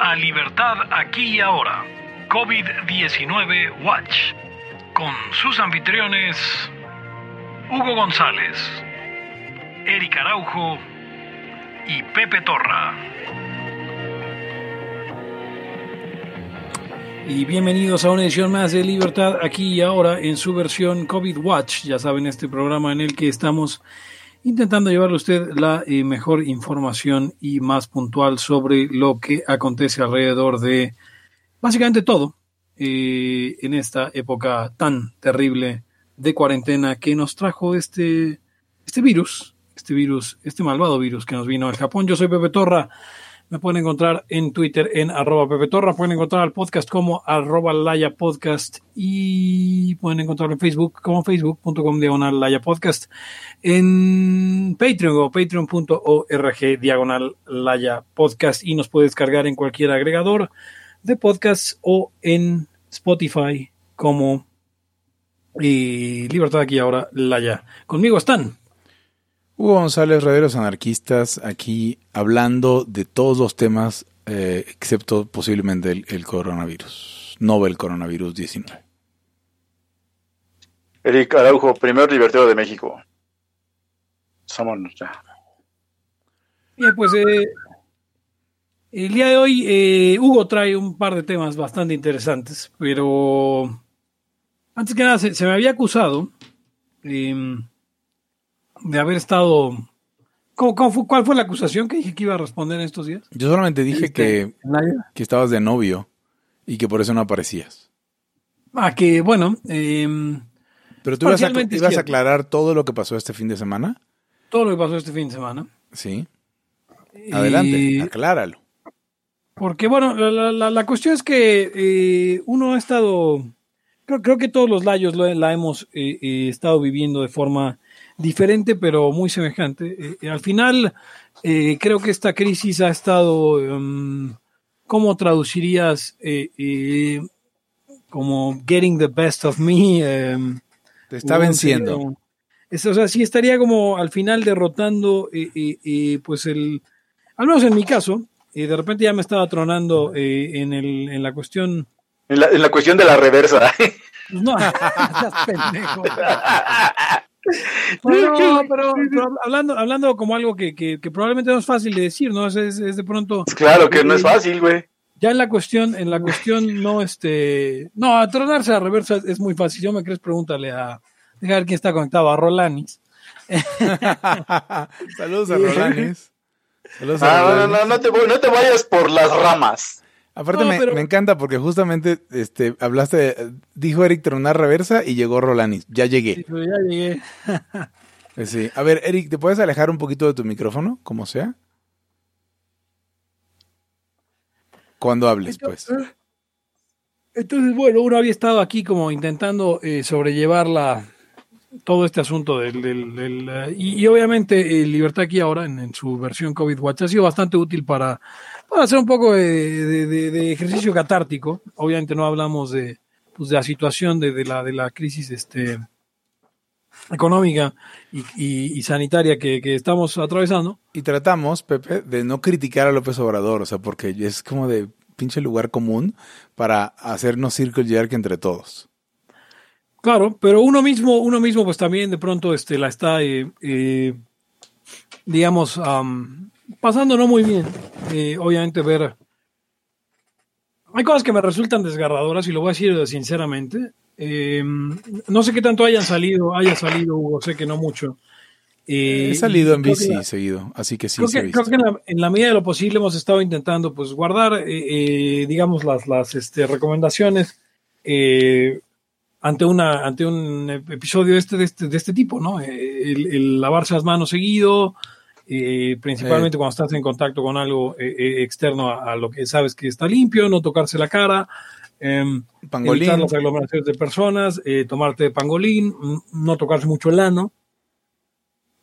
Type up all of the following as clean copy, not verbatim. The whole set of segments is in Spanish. a Libertad Aquí y Ahora, COVID-19 Watch, con sus anfitriones Hugo González, Eric Araujo y Pepe Torra. Y bienvenidos a una edición más de Libertad Aquí y Ahora en su versión COVID Watch. Ya saben, este programa en el que estamos intentando llevarle a usted la mejor información y más puntual sobre lo que acontece alrededor de básicamente todo en esta época tan terrible de cuarentena que nos trajo este malvado virus que nos vino al Japón. Yo soy Pepe Torra. Me pueden encontrar en Twitter en @Pepe Torra. Pueden encontrar al podcast como @Laya Podcast. Y pueden encontrarlo en Facebook como facebook.com/Laya Podcast. En Patreon o patreon.org/Laya Podcast. Y nos puede descargar en cualquier agregador de podcasts o en Spotify como Libertad Aquí Ahora Laya. Conmigo están Hugo González, Raderos Anarquistas, aquí hablando de todos los temas, excepto posiblemente el coronavirus, novel coronavirus 19. Eric Araujo, primer libertario de México. Vámonos ya. Bien, pues el día de hoy Hugo trae un par de temas bastante interesantes, pero antes que nada se me había acusado de haber estado... ¿Cuál fue la acusación que dije que iba a responder en estos días? Yo solamente dije que estabas de novio y que por eso no aparecías. Ah, que bueno... Pero tú ibas a aclarar todo lo que pasó este fin de semana. Todo lo que pasó este fin de semana. Sí. Adelante, acláralo. Porque bueno, la cuestión es que uno ha estado... Creo que todos los layos la hemos estado viviendo de forma... diferente, pero muy semejante. Al final, creo que esta crisis ha estado, ¿cómo traducirías? Como getting the best of me. Te está venciendo. O sea, sí estaría como al final derrotando, pues al menos en mi caso, de repente ya me estaba tronando en la cuestión. En la cuestión de la reversa. No, estás pendejo. Pero hablando como algo que probablemente no es fácil de decir, ¿no? Es de pronto. Claro que no es fácil, güey. Ya en la cuestión no no, atronarse a reversa es muy fácil. Yo me crees, pregúntale a ver quién está conectado, a Rolanis. Saludos a Rolanis. Saludos a Rolanis. No te vayas por las ramas. Aparte me encanta porque justamente dijo Eric tronar reversa y llegó Rolanis. Ya llegué. Sí, pero ya llegué. Sí. A ver, Eric, ¿te puedes alejar un poquito de tu micrófono? Como sea. Cuando hables, pues. Entonces, bueno, uno había estado aquí como intentando sobrellevar todo este asunto y obviamente Libertad Aquí Ahora en su versión COVID Watch ha sido bastante útil para hacer un poco de ejercicio catártico. Obviamente no hablamos de la situación de la crisis económica y sanitaria que estamos atravesando. Y tratamos, Pepe, de no criticar a López Obrador, o sea, porque es como de pinche lugar común para hacernos circle jerk entre todos. Claro, pero uno mismo pues también de pronto la está, digamos, pasando no muy bien. Obviamente ver... Hay cosas que me resultan desgarradoras y lo voy a decir sinceramente. No sé qué tanto haya salido, Hugo, sé que no mucho. He salido en bici seguido, así que sí. Creo que en la medida de lo posible hemos estado intentando pues guardar, digamos, las recomendaciones ante un episodio de este tipo, ¿no? El lavarse las manos seguido, principalmente cuando estás en contacto con algo externo a lo que sabes que está limpio, no tocarse la cara, evitar las aglomeraciones de personas, tomarte pangolín, no tocarse mucho el ano.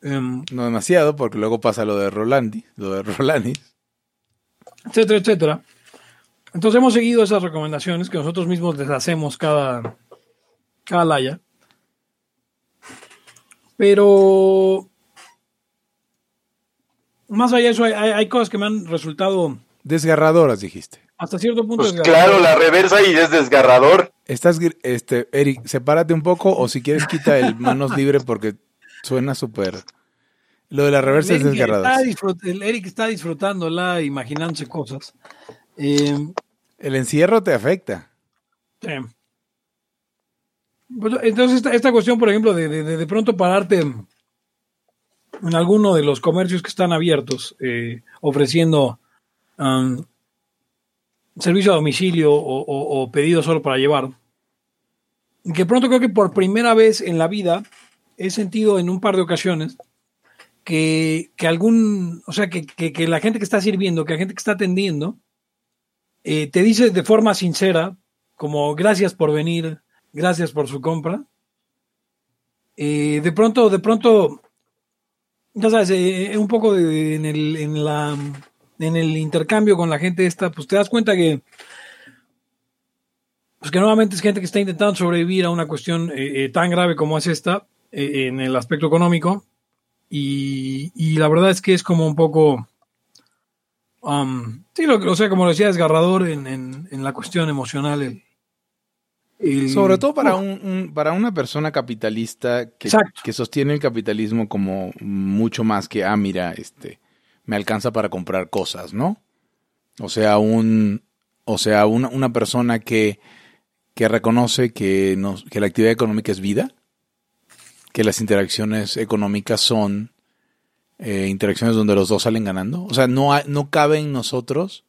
No demasiado, porque luego pasa lo de Rolanis. Etcétera, etcétera. Entonces hemos seguido esas recomendaciones que nosotros mismos les hacemos cada laya. Pero más allá de eso, hay cosas que me han resultado Desgarradoras, dijiste. Hasta cierto punto. Pues claro, la reversa y es desgarrador. Estás, Eric, sepárate un poco o si quieres quita el manos libre porque suena súper... Lo de la reversa es desgarrador. Eric está disfrutándola, imaginándose cosas. El encierro te afecta. Entonces esta cuestión, por ejemplo, de pronto pararte en alguno de los comercios que están abiertos ofreciendo servicio a domicilio o pedido solo para llevar, que pronto creo que por primera vez en la vida he sentido en un par de ocasiones que algún, o sea, que la gente que está sirviendo, que la gente que está atendiendo te dice de forma sincera como gracias por venir, gracias por su compra. De pronto ya sabes, un poco en el intercambio con la gente esta, pues te das cuenta que nuevamente es gente que está intentando sobrevivir a una cuestión tan grave como es esta en el aspecto económico y la verdad es que es como un poco sí, o sea, como decía, desgarrador en la cuestión emocional sobre todo para para una persona capitalista que sostiene el capitalismo como mucho más que mira, me alcanza para comprar cosas, ¿no? Una persona que reconoce que la actividad económica es vida, que las interacciones económicas son interacciones donde los dos salen ganando. O sea, no cabe en nosotros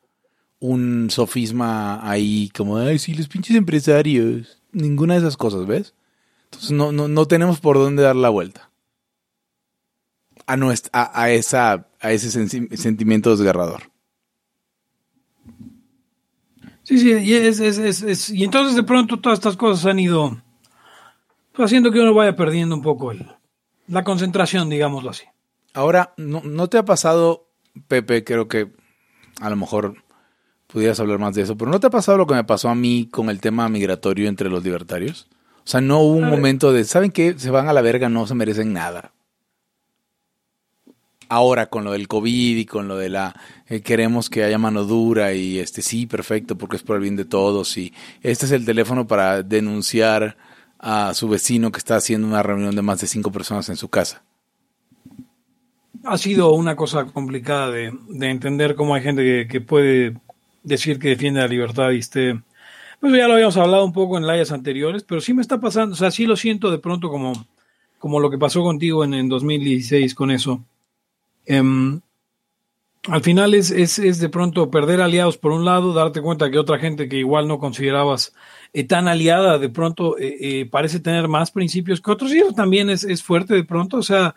un sofisma ahí como, ay, sí, los pinches empresarios, ninguna de esas cosas, ¿ves? Entonces no tenemos por dónde dar la vuelta a ese sentimiento desgarrador. Sí, y es y entonces de pronto todas estas cosas han ido haciendo que uno vaya perdiendo un poco la concentración, digámoslo así. Ahora, ¿no te ha pasado, Pepe? Creo que a lo mejor pudieras hablar más de eso, pero ¿no te ha pasado lo que me pasó a mí con el tema migratorio entre los libertarios? O sea, no hubo un momento de, ¿saben qué? Se van a la verga, no se merecen nada. Ahora con lo del COVID y con lo de la queremos que haya mano dura y sí, perfecto, porque es por el bien de todos y este es el teléfono para denunciar a su vecino que está haciendo una reunión de más de 5 personas en su casa. Ha sido una cosa complicada de entender cómo hay gente que puede decir que defiende la libertad y pues ya lo habíamos hablado un poco en layas anteriores, pero sí me está pasando, o sea, sí lo siento de pronto como lo que pasó contigo en 2016 con eso. Al final es de pronto perder aliados por un lado, darte cuenta que otra gente que igual no considerabas tan aliada de pronto parece tener más principios que otros, y eso también es fuerte de pronto, o sea,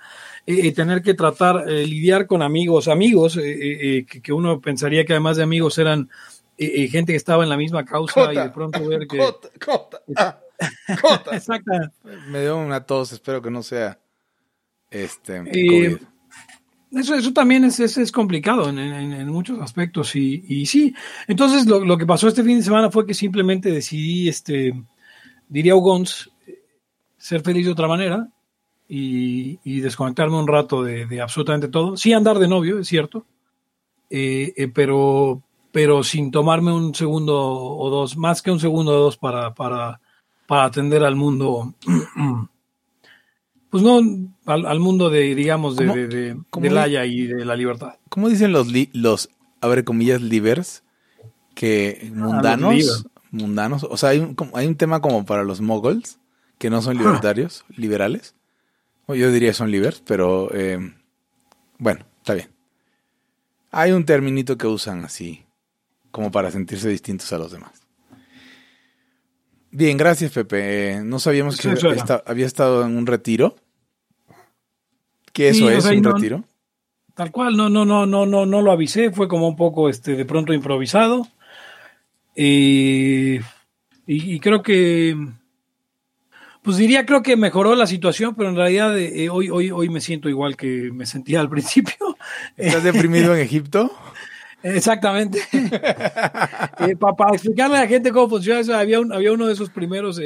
tener que tratar, lidiar con amigos que uno pensaría que además de amigos eran gente que estaba en la misma causa y de pronto ver que... Cota. Exacto. Me dio una tos, espero que no sea COVID. Eso también es complicado en muchos aspectos y sí. Entonces lo que pasó este fin de semana fue que simplemente decidí, diría Ugons, ser feliz de otra manera y desconectarme un rato de absolutamente todo. Sí andar de novio, es cierto, pero sin tomarme un segundo o dos, más que un segundo o dos para atender al mundo. Pues no, al mundo de Laya y de la libertad. ¿Cómo dicen los abre comillas, livers? Que mundanos. O sea, hay un tema como para los mogols, que no son libertarios, liberales. O yo diría son livers, pero bueno, está bien. Hay un terminito que usan así, como para sentirse distintos a los demás. Bien, gracias, Pepe. No sabíamos que había estado en un retiro. ¿Qué eso es, un retiro? Tal cual, no lo avisé, fue como un poco de pronto improvisado. Y creo que pues creo que mejoró la situación, pero en realidad hoy me siento igual que me sentía al principio. ¿Estás deprimido en Egipto? Exactamente. Para explicarle a la gente cómo funciona eso, había uno de esos primeros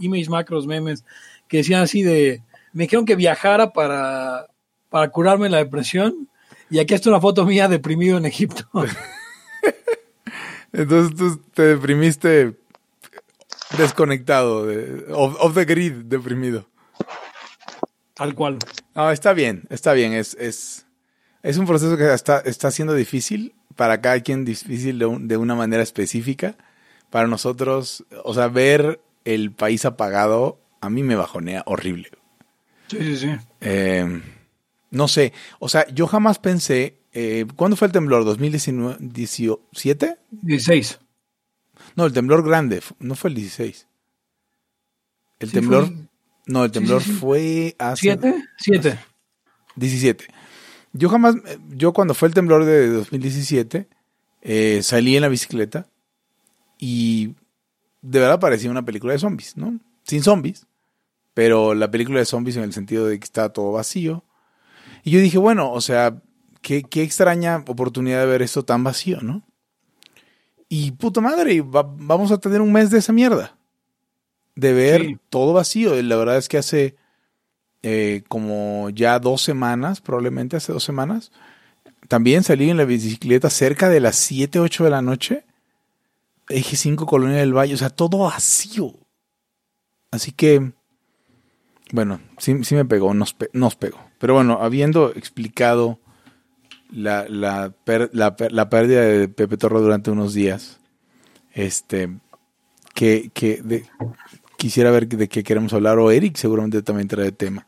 image macros memes que decían así me dijeron que viajara para curarme la depresión y aquí está una foto mía deprimido en Egipto. Entonces tú te deprimiste desconectado, off the grid, deprimido. Tal cual. No, está bien. Es un proceso que está siendo difícil, para cada quien difícil de una manera específica. Para nosotros, o sea, ver el país apagado a mí me bajonea horrible. Sí. No sé, o sea, yo jamás pensé... ¿Cuándo fue el temblor? ¿2019? ¿17? 16. No, el temblor grande, no fue el 16. El sí, temblor... Fue... No, el temblor sí. Fue hace... ¿7? 17. Yo cuando fue el temblor de 2017, salí en la bicicleta y de verdad parecía una película de zombies, ¿no? Sin zombies, pero la película de zombies en el sentido de que estaba todo vacío. Y yo dije, bueno, o sea, qué extraña oportunidad de ver esto tan vacío, ¿no? Y puta madre, vamos a tener un mes de esa mierda. De ver todo vacío. La verdad es que hace como ya 2 semanas, probablemente hace 2 semanas, también salí en la bicicleta cerca de las 7, 8 de la noche. Eje 5, Colonia del Valle. O sea, todo vacío. Así que, bueno, sí me pegó, nos pegó. Pero bueno, habiendo explicado la pérdida de Pepe Torra durante unos días, quisiera ver de qué queremos hablar, o Eric seguramente también trae tema.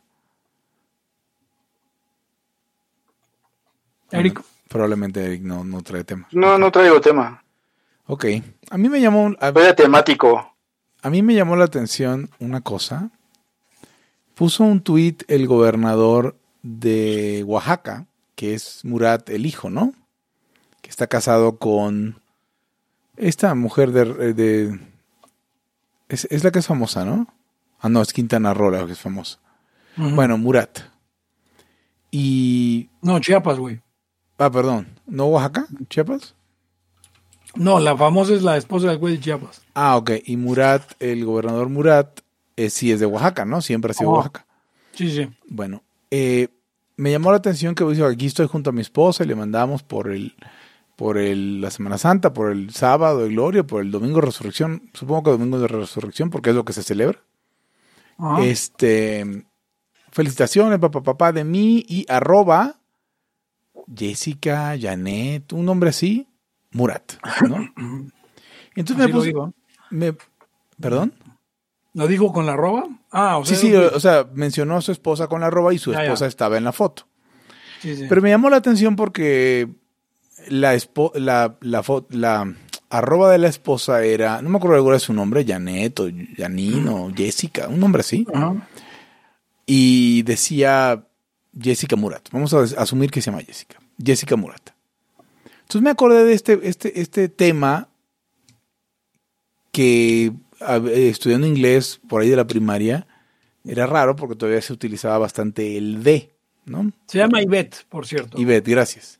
Eric. Bueno, probablemente Eric no trae tema. No traigo tema. Ok. A mí me llamó... Soy temático. A mí me llamó la atención una cosa. Puso un tuit el gobernador de Oaxaca, que es Murat el hijo, ¿no? Que está casado con esta mujer de es la que es famosa, ¿no? Ah, no, es Quintana Roo la que es famosa. Uh-huh. Bueno, Murat. Y... No, Chiapas, güey. Ah, perdón. ¿No Oaxaca? ¿Chiapas? No, la famosa es la esposa del güey de Chiapas. Ah, ok. Y Murat, el gobernador Murat, sí es de Oaxaca, ¿no? Siempre ha sido Oaxaca. Sí. Bueno, me llamó la atención que dijo, aquí estoy junto a mi esposa y le mandamos por la Semana Santa, por el sábado de gloria, por el domingo de resurrección, supongo que domingo de resurrección, porque es lo que se celebra. Uh-huh. Felicitaciones, papá, de mí y @ Jessica, Janet, un nombre así, Murat, ¿no? Entonces así me puso. ¿Perdón? ¿Lo dijo con la @ Ah, o sea. Sí, o sea, mencionó a su esposa con la @ y su esposa estaba en la foto. Sí. Pero me llamó la atención porque la @ de la esposa era, no me acuerdo de su nombre, Janet o Janine o Jessica, un nombre así. Uh-huh. Y decía Jessica Murat. Vamos a asumir que se llama Jessica. Jessica Murat. Entonces me acordé de este tema que estudiando inglés por ahí de la primaria era raro porque todavía se utilizaba bastante el D, ¿no? Se llama Yvette, por cierto. Yvette, gracias.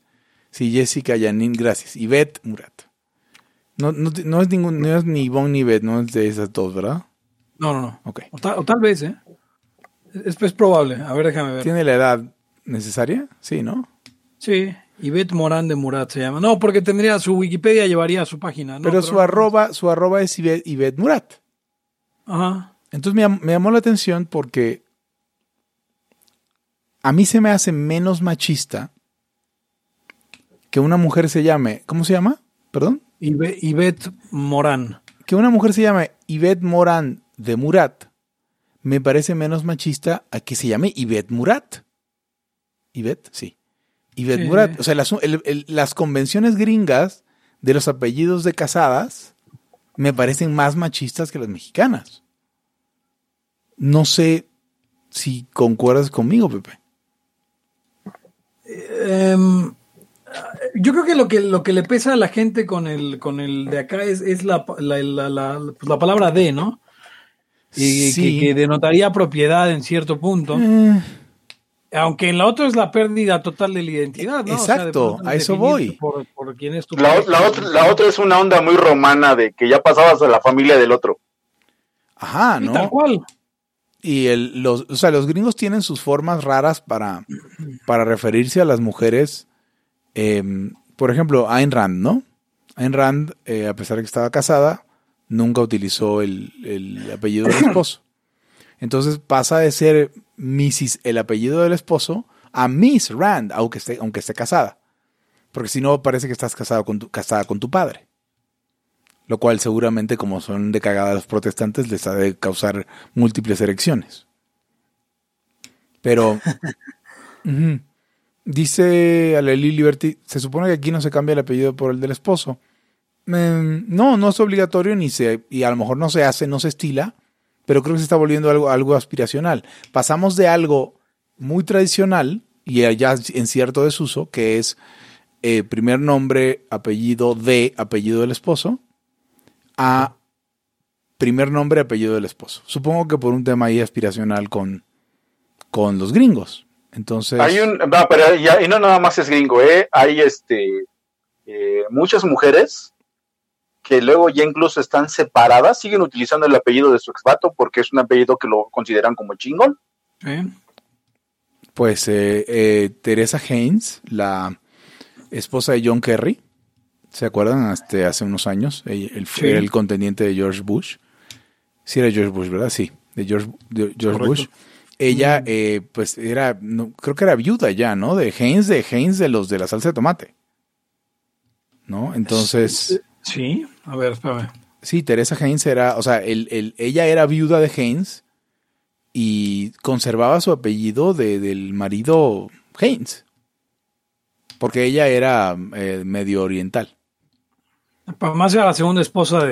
Sí, Jessica, Janine, gracias. Yvette Murat. No es ningún, no es ni Ivonne ni Yvette, no es de esas dos, ¿verdad? No. Okay. O tal vez, ¿eh? Es probable. A ver, déjame ver. ¿Tiene la edad necesaria? Sí, ¿no? Sí, Yvette Morán de Murat se llama. No, porque tendría su Wikipedia, llevaría su página, ¿no? Pero su arroba es Yvette Murat. Ajá. Entonces me llamó la atención porque a mí se me hace menos machista que una mujer se llame... ¿Cómo se llama? ¿Perdón? Yvette Morán. Que una mujer se llame Yvette Morán de Murat me parece menos machista a que se llame Yvette Murat. ¿Yvette? Sí. Yvette Murat. O sea, las convenciones gringas de los apellidos de casadas me parecen más machistas que las mexicanas. No sé si concuerdas conmigo, Pepe. Yo creo que lo que le pesa a la gente con el de acá es la palabra de, ¿no? Y sí. que denotaría propiedad en cierto punto. Aunque en la otra es la pérdida total de la identidad, ¿no? Exacto, o sea, a eso voy. Por quién es tu la otra es una onda muy romana de que ya pasabas a la familia del otro. Ajá, ¿no? Y tal cual. Y los gringos tienen sus formas raras para referirse a las mujeres. Por ejemplo, Ayn Rand, ¿no? Ayn Rand, a pesar de que estaba casada, nunca utilizó el apellido del esposo. Entonces pasa de ser Mrs. el apellido del esposo a Miss Rand, aunque esté casada. Porque si no, parece que estás casada con tu padre. Lo cual seguramente, como son de cagada los protestantes, les ha de causar múltiples erecciones. Pero uh-huh. Dice Aleli Liberty, se supone que aquí no se cambia el apellido por el del esposo. No es obligatorio y a lo mejor no se hace, no se estila, pero creo que se está volviendo algo aspiracional. Pasamos de algo muy tradicional y ya en cierto desuso, que es primer nombre, apellido del esposo, a primer nombre, apellido del esposo. Supongo que por un tema ahí aspiracional con los gringos. Entonces y no nada más es gringo, hay muchas mujeres que luego ya incluso están separadas, siguen utilizando el apellido de su exvato porque es un apellido que lo consideran como chingón. Pues Teresa Haynes, la esposa de John Kerry, ¿se acuerdan? Hace unos años, era el contendiente de George Bush. Sí, era George Bush, ¿verdad? Sí, de George Bush. Ella, pues era, creo que era viuda ya, ¿no? De Haynes, de los de la salsa de tomate, ¿no? Entonces... Sí, a ver, espérame. Sí, Teresa Haynes era, o sea, ella era viuda de Haynes y conservaba su apellido del marido Haynes. Porque ella era medio oriental. Además era la segunda esposa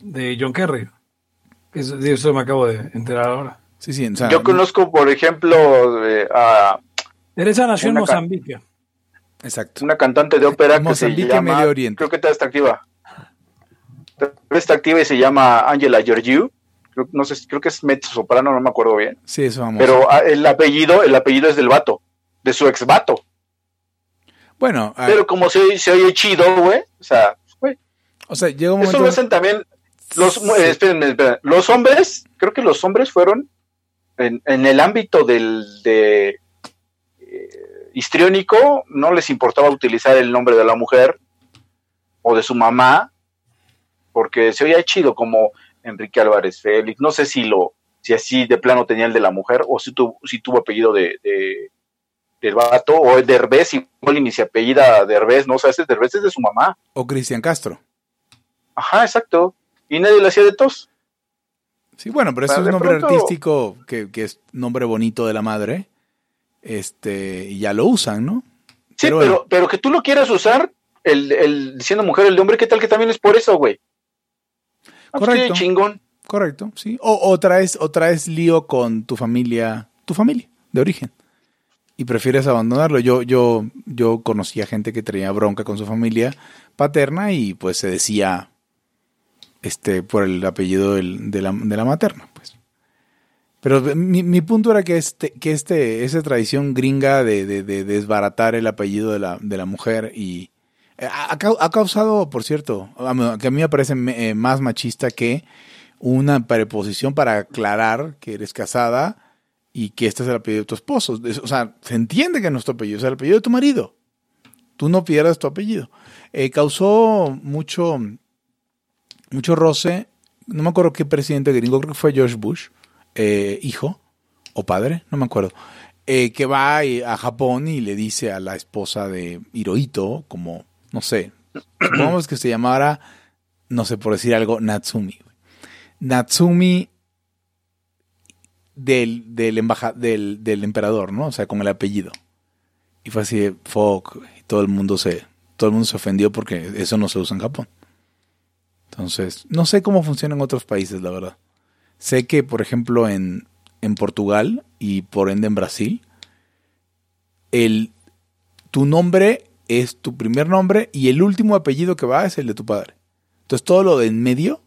de John Kerry. Eso me acabo de enterar ahora. Sí, o sea, yo conozco, por ejemplo, a... Teresa nació en Mozambique. Exacto. Una cantante de ópera que se llama... Medio Oriente. Creo que está activa y se llama Angela Georgiou. No sé, creo que es mezzosoprano, no me acuerdo bien. Sí, eso vamos. Pero el apellido es del vato, de su ex vato. Bueno. Pero como se oye chido, güey. O sea, llega un momento... Eso lo hacen también... Espérenme. Los hombres, creo que los hombres fueron... En el ámbito histriónico, no les importaba utilizar el nombre de la mujer o de su mamá, porque se oía chido, como Enrique Álvarez Félix. No sé si así de plano tenía el de la mujer, o si tuvo apellido del vato, o el de Derbez, igual ni se apellida Derbez, no, o sea, ese Derbez es de su mamá. O Cristian Castro. Ajá, exacto. Y nadie le hacía de tos. Sí, bueno, pero eso es un nombre artístico que es nombre bonito de la madre, y ya lo usan, ¿no? Sí, pero que tú lo quieras usar, el siendo mujer, el de hombre, ¿qué tal que también es por eso, güey? Correcto. Chingón. Correcto, sí. O traes lío con tu familia de origen, y prefieres abandonarlo. Yo conocía gente que tenía bronca con su familia paterna y pues se decía... por el apellido de la materna, pues. Pero mi punto era que esa tradición gringa de desbaratar el apellido de la mujer y ha causado, por cierto, que a mí me parece más machista que una preposición para aclarar que eres casada y que este es el apellido de tu esposo. O sea, se entiende que no es tu apellido, es el apellido de tu marido. Tú no pierdas tu apellido. Causó mucho roce, no me acuerdo qué presidente gringo, creo que fue George Bush, hijo o padre, no me acuerdo, que va a Japón y le dice a la esposa de Hirohito, como, no sé, supongamos que se llamara, no sé, por decir algo, Natsumi. Natsumi del emperador, ¿no? O sea, con el apellido. Y fue así de fuck, y todo el mundo se ofendió porque eso no se usa en Japón. Entonces, no sé cómo funciona en otros países, la verdad. Sé que, por ejemplo, en Portugal y por ende en Brasil, tu nombre es tu primer nombre y el último apellido que va es el de tu padre. Entonces, todo lo de en medio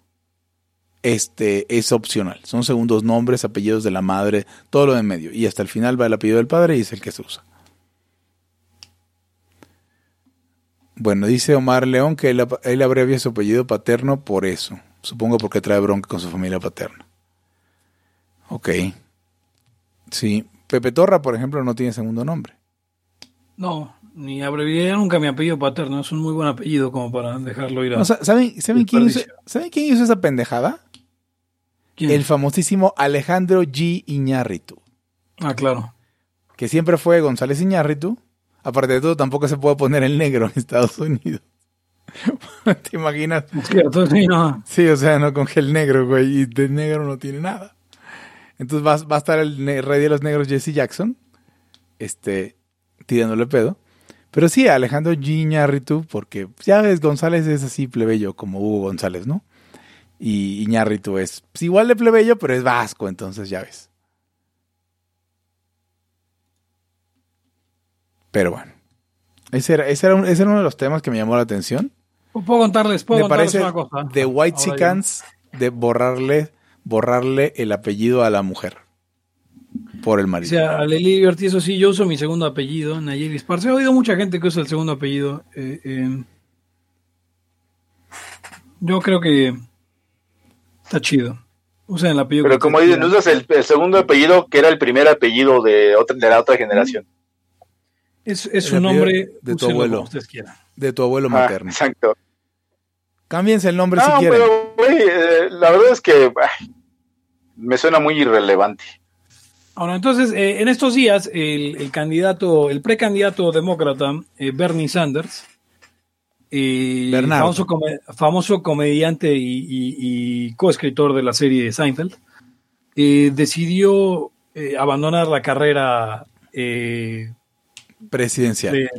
es opcional. Son segundos nombres, apellidos de la madre, todo lo de en medio. Y hasta el final va el apellido del padre y es el que se usa. Bueno, dice Omar León que él abrevia su apellido paterno por eso. Supongo porque trae bronca con su familia paterna. Ok. Sí. Pepe Torra, por ejemplo, no tiene segundo nombre. No, Ni abreviaron nunca mi apellido paterno. Es un muy buen apellido como para dejarlo ir a... No, ¿Saben quién hizo esa pendejada? ¿Quién? El famosísimo Alejandro G. Iñárritu. Ah, claro. Que siempre fue González Iñárritu. Aparte de todo, tampoco se puede poner el negro en Estados Unidos. ¿Te imaginas? Sí, no. Sí, o sea, no, con gel negro, güey. Y de negro no tiene nada. Entonces va a estar el rey de los negros Jesse Jackson, tirándole pedo. Pero sí, Alejandro G. Iñárritu, porque ya ves, González es así plebeyo como Hugo González, ¿no? Y Iñárritu es igual de plebeyo, pero es vasco, entonces ya ves. Pero bueno, ese era uno de los temas que me llamó la atención. ¿Puedo contarles una cosa? De White Chicans, de borrarle el apellido a la mujer por el marido. O sea, a Lely Ortiz, eso sí, yo uso mi segundo apellido, Nayelis Parce. He oído mucha gente que usa el segundo apellido. Yo creo que está chido. Usan el apellido. Pero como dicen, usas el segundo apellido que era el primer apellido de la otra generación. Es un nombre de tu abuelo, como ustedes quieran. De tu abuelo materno. Exacto. Cámbiense el nombre si quieren. Pero, güey, la verdad es que me suena muy irrelevante. Ahora, entonces, en estos días, el precandidato demócrata, Bernie Sanders, famoso comediante y coescritor de la serie Seinfeld, decidió abandonar la carrera prepresidencial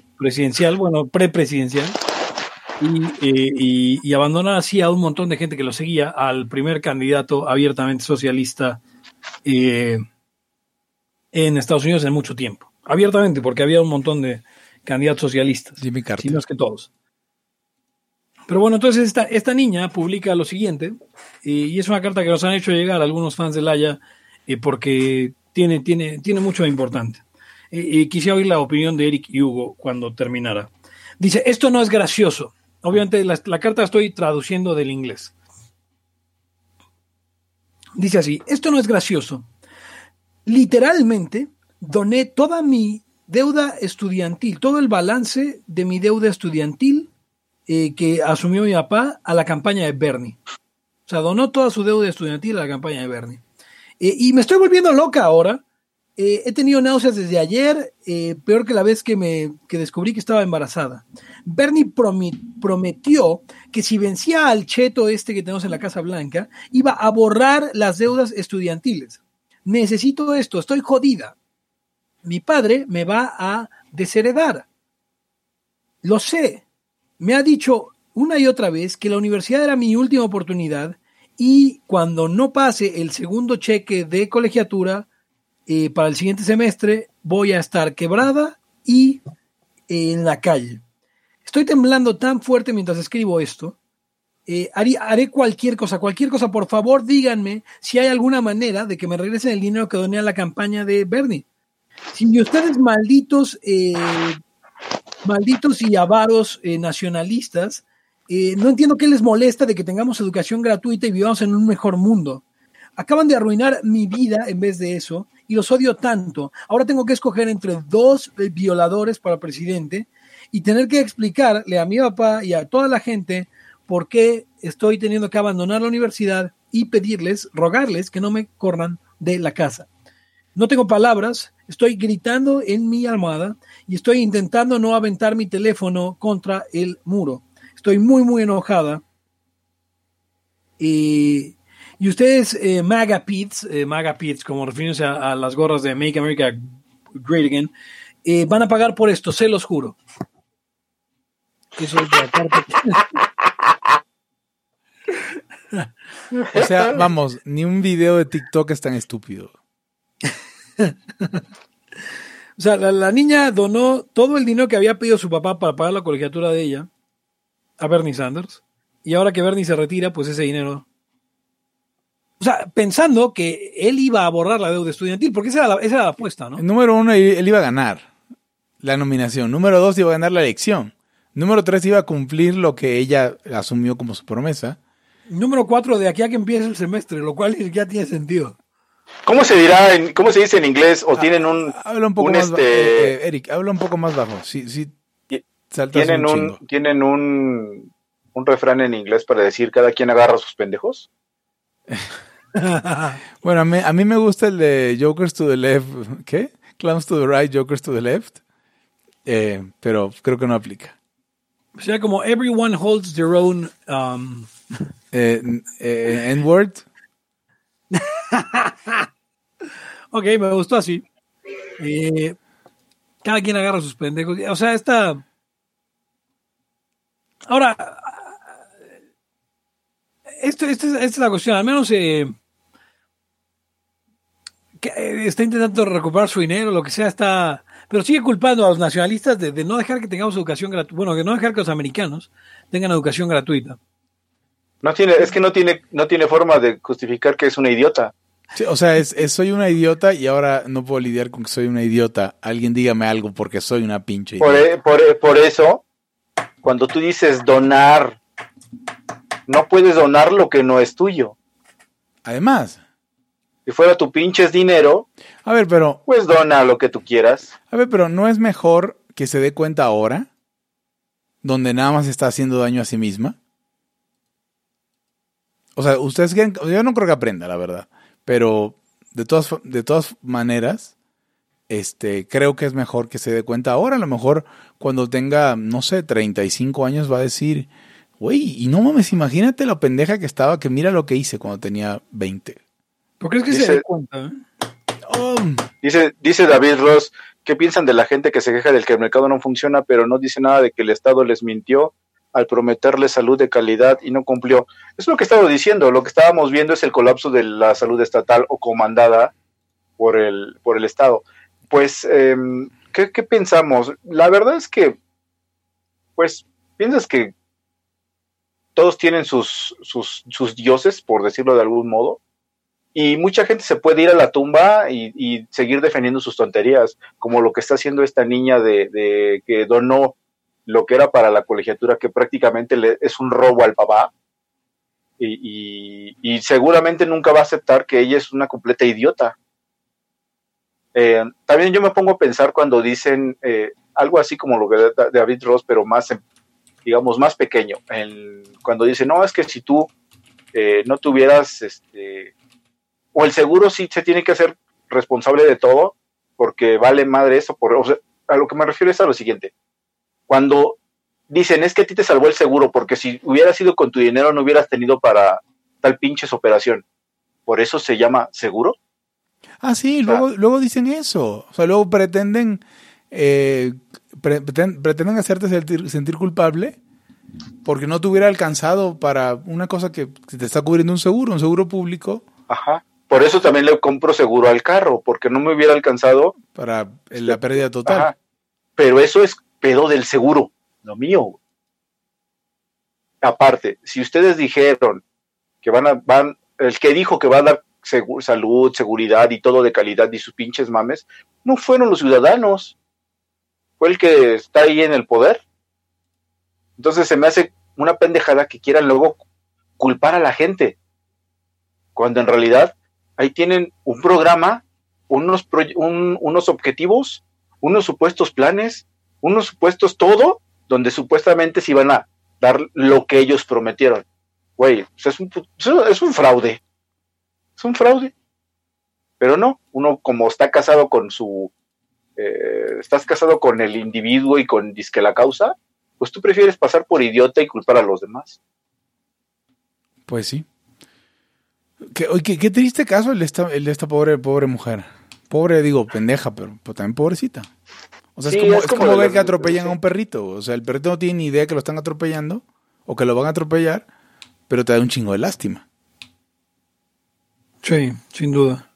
y abandonar así a un montón de gente que lo seguía, al primer candidato abiertamente socialista en Estados Unidos en mucho tiempo, abiertamente, porque había un montón de candidatos socialistas, Jimmy Carter, si no es que todos. Pero bueno, entonces esta niña publica lo siguiente, y es una carta que nos han hecho llegar algunos fans de Laya, porque tiene mucho importante. Quisiera oír la opinión de Eric y Hugo cuando terminara. Dice, esto no es gracioso. Obviamente la carta estoy traduciendo del inglés. Dice así, esto no es gracioso. Literalmente doné toda mi deuda estudiantil, todo el balance de mi deuda estudiantil que asumió mi papá a la campaña de Bernie. O sea, donó toda su deuda estudiantil a la campaña de Bernie. Y me estoy volviendo loca ahora. He tenido náuseas desde ayer, peor que la vez que descubrí que estaba embarazada. Bernie prometió que si vencía al cheto que tenemos en la Casa Blanca, iba a borrar las deudas estudiantiles. Necesito esto, estoy jodida. Mi padre me va a desheredar. Lo sé. Me ha dicho una y otra vez que la universidad era mi última oportunidad y cuando no pase el segundo cheque de colegiatura, para el siguiente semestre voy a estar quebrada y en la calle. Estoy temblando tan fuerte mientras escribo esto. Haré cualquier cosa. Por favor, díganme si hay alguna manera de que me regresen el dinero que doné a la campaña de Bernie. Si ustedes malditos y avaros nacionalistas, no entiendo qué les molesta de que tengamos educación gratuita y vivamos en un mejor mundo. Acaban de arruinar mi vida en vez de eso. Y los odio tanto. Ahora tengo que escoger entre dos violadores para presidente y tener que explicarle a mi papá y a toda la gente por qué estoy teniendo que abandonar la universidad y rogarles que no me corran de la casa. No tengo palabras, estoy gritando en mi almohada y estoy intentando no aventar mi teléfono contra el muro. Estoy muy, muy enojada. Y ustedes, MAGA Pits, como refiriéndose a las gorras de Make America Great Again, van a pagar por esto, se los juro. Eso es la carta. O sea, vamos, ni un video de TikTok es tan estúpido. O sea, la niña donó todo el dinero que había pedido su papá para pagar la colegiatura de ella a Bernie Sanders. Y ahora que Bernie se retira, pues ese dinero... O sea, pensando que él iba a borrar la deuda estudiantil, porque esa era la apuesta, ¿no? Número 1, él iba a ganar la nominación. Número 2, iba a ganar la elección. Número 3, iba a cumplir lo que ella asumió como su promesa. Número 4, de aquí a que empiece el semestre, lo cual ya tiene sentido. ¿Cómo se dice en inglés? ¿O tienen un...? Habla un poco más bajo, Eric, habla un poco más bajo. Si saltas un chingo. Tienen un refrán en inglés para decir cada quien agarra sus pendejos. Bueno, a mí me gusta el de Jokers to the left, ¿qué? Clowns to the right, Jokers to the left, pero creo que no aplica. O sea, como everyone holds their own N-word. Ok, me gustó así. Cada quien agarra sus pendejos. O sea, esta... Ahora, esta es la cuestión. Al menos que está intentando recuperar su dinero, lo que sea, está... Pero sigue culpando a los nacionalistas de no dejar que tengamos educación gratuita. Bueno, de no dejar que los americanos tengan educación gratuita. No tiene forma de justificar que es una idiota. Sí, o sea, soy una idiota y ahora no puedo lidiar con que soy una idiota. Alguien dígame algo porque soy una pinche idiota. Por eso, cuando tú dices donar, no puedes donar lo que no es tuyo. Además... Si fuera tu pinches dinero, a ver, pero, pues dona lo que tú quieras. A ver, pero ¿no es mejor que se dé cuenta ahora? Donde nada más está haciendo daño a sí misma. O sea, ustedes quieren... Yo no creo que aprenda, la verdad. Pero de todas maneras, creo que es mejor que se dé cuenta ahora. A lo mejor cuando tenga, no sé, 35 años va a decir, güey, y no mames, imagínate la pendeja que estaba, que mira lo que hice cuando tenía 20. ¿Por qué es que se da cuenta? Oh. Dice David Ross, ¿qué piensan de la gente que se queja del que el mercado no funciona, pero no dice nada de que el Estado les mintió al prometerles salud de calidad y no cumplió? Es lo que he estado diciendo, lo que estábamos viendo es el colapso de la salud estatal o comandada por el Estado. Pues, ¿qué pensamos? La verdad es que, pues, piensas que todos tienen sus dioses, por decirlo de algún modo. Y mucha gente se puede ir a la tumba y seguir defendiendo sus tonterías, como lo que está haciendo esta niña de que donó lo que era para la colegiatura, que prácticamente es un robo al papá. Y seguramente nunca va a aceptar que ella es una completa idiota. También yo me pongo a pensar cuando dicen algo así como lo que de David Ross, pero más, digamos, más pequeño. Cuando dicen, no, es que si tú no tuvieras... O el seguro sí se tiene que hacer responsable de todo, porque vale madre eso. O sea, a lo que me refiero es a lo siguiente. Cuando dicen, es que a ti te salvó el seguro, porque si hubieras ido con tu dinero no hubieras tenido para tal pinches operación. ¿Por eso se llama seguro? Ah, sí, o sea, luego dicen eso. O sea, luego pretenden hacerte sentir culpable porque no te hubiera alcanzado para una cosa que te está cubriendo un seguro público. Ajá. Por eso también le compro seguro al carro, porque no me hubiera alcanzado para la pérdida total. Ajá. Pero eso es pedo del seguro, no mío. Aparte, si ustedes dijeron que el que dijo que va a dar salud, seguridad y todo de calidad y sus pinches mames, no fueron los ciudadanos. Fue el que está ahí en el poder. Entonces se me hace una pendejada que quieran luego culpar a la gente, cuando en realidad ahí tienen un programa, unos objetivos, unos supuestos planes, unos supuestos todo, donde supuestamente se iban a dar lo que ellos prometieron. Güey, es un fraude. Es un fraude. Pero no, uno como está casado con estás casado con el individuo y con disque la causa, pues tú prefieres pasar por idiota y culpar a los demás. Pues sí. Qué triste caso el de esta pobre mujer. Pobre, digo, pendeja, pero también pobrecita. O sea, sí, es como ver que atropellan a un perrito. O sea, el perrito no tiene ni idea que lo están atropellando o que lo van a atropellar, pero te da un chingo de lástima. Sí, sin duda.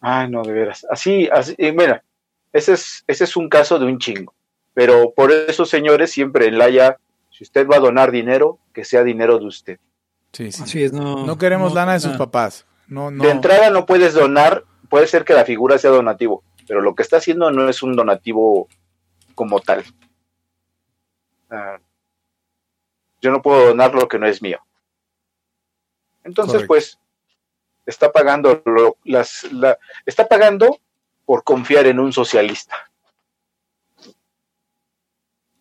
Ay, no, de veras. Así mira, ese es un caso de un chingo. Pero por eso, señores, siempre en Laya, si usted va a donar dinero, que sea dinero de usted. Sí, sí. Así es, no queremos lana de sus papás. No. De entrada no puedes donar, puede ser que la figura sea donativo, pero lo que está haciendo no es un donativo como tal. Yo no puedo donar lo que no es mío. Entonces, correcto. Pues, está pagando por confiar en un socialista.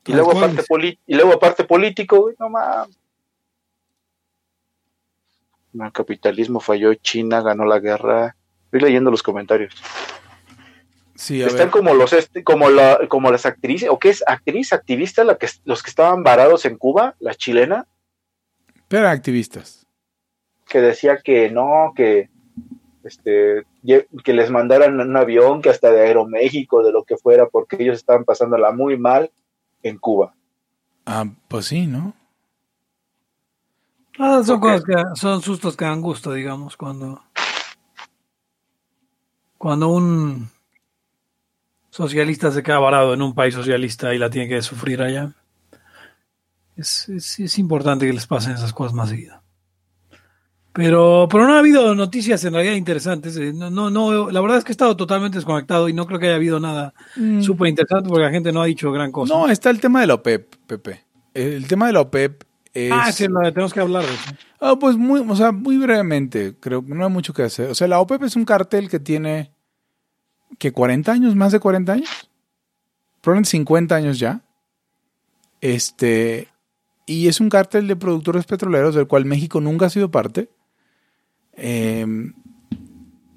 Y luego, aparte político, güey, no mames. El capitalismo falló, China ganó la guerra. Estoy leyendo los comentarios. Sí, a están ver. como las actrices, o qué es actriz, activista, los que estaban varados en Cuba, la chilena. Pero activistas. Que decía que no, que les mandaran un avión, que hasta de Aeroméxico, de lo que fuera, porque ellos estaban pasándola muy mal en Cuba. Ah, pues sí, ¿no? Ah, son cosas que son sustos que dan gusto, digamos, cuando un socialista se queda varado en un país socialista y la tiene que sufrir allá. Es importante que les pasen esas cosas más seguidas. Pero no ha habido noticias en realidad interesantes. No, la verdad es que he estado totalmente desconectado y no creo que haya habido nada súper interesante porque la gente no ha dicho gran cosa. No, está el tema de la OPEP, Pepe. El tema de la OPEP es... Ah, sí, tenemos que hablar de eso. Ah, pues muy brevemente, creo que no hay mucho que hacer. O sea, la OPEP es un cartel que tiene, ¿qué, 40 años? ¿Más de 40 años? Probablemente 50 años ya. Y es un cartel de productores petroleros del cual México nunca ha sido parte.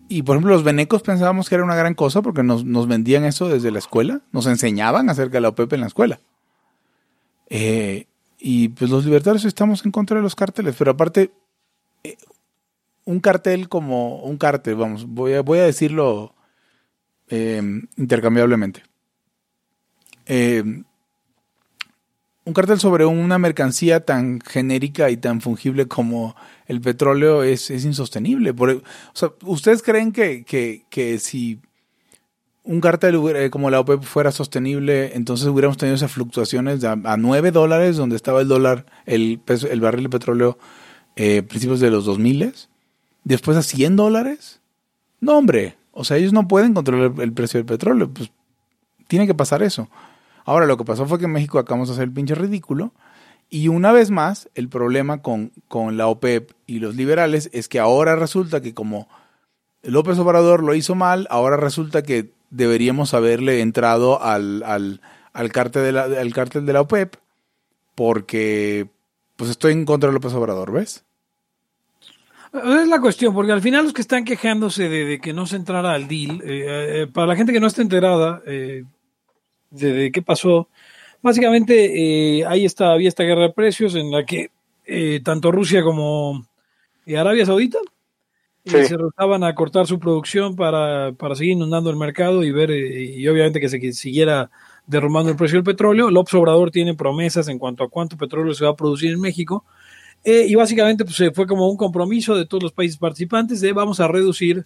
Y por ejemplo, los venecos pensábamos que era una gran cosa porque nos vendían eso desde la escuela. Nos enseñaban acerca de la OPEP en la escuela. Y pues los libertarios estamos en contra de los carteles. Pero aparte, un cartel, voy a decirlo intercambiablemente. Un cartel sobre una mercancía tan genérica y tan fungible como el petróleo es insostenible. ¿Ustedes creen que si un cartel como la OPEP fuera sostenible, entonces hubiéramos tenido esas fluctuaciones a $9, donde estaba el dólar, el barril de petróleo principios de los 2000, después a $100? No, hombre. O sea, ellos no pueden controlar el precio del petróleo. Pues tiene que pasar eso. Ahora, lo que pasó fue que en México acabamos de hacer el pinche ridículo y una vez más el problema con la OPEP y los liberales es que ahora resulta que como López Obrador lo hizo mal, ahora resulta que deberíamos haberle entrado al cártel de la OPEP porque pues estoy en contra de López Obrador, ¿ves? Es la cuestión, porque al final los que están quejándose de que no se entrara al deal, para la gente que no está enterada... de qué pasó. Básicamente había esta guerra de precios en la que tanto Rusia como Arabia Saudita se rehusaban a cortar su producción para seguir inundando el mercado y ver y obviamente que siguiera derrumbando el precio del petróleo. López Obrador tiene promesas en cuanto a cuánto petróleo se va a producir en México y básicamente pues, fue como un compromiso de todos los países participantes de vamos a reducir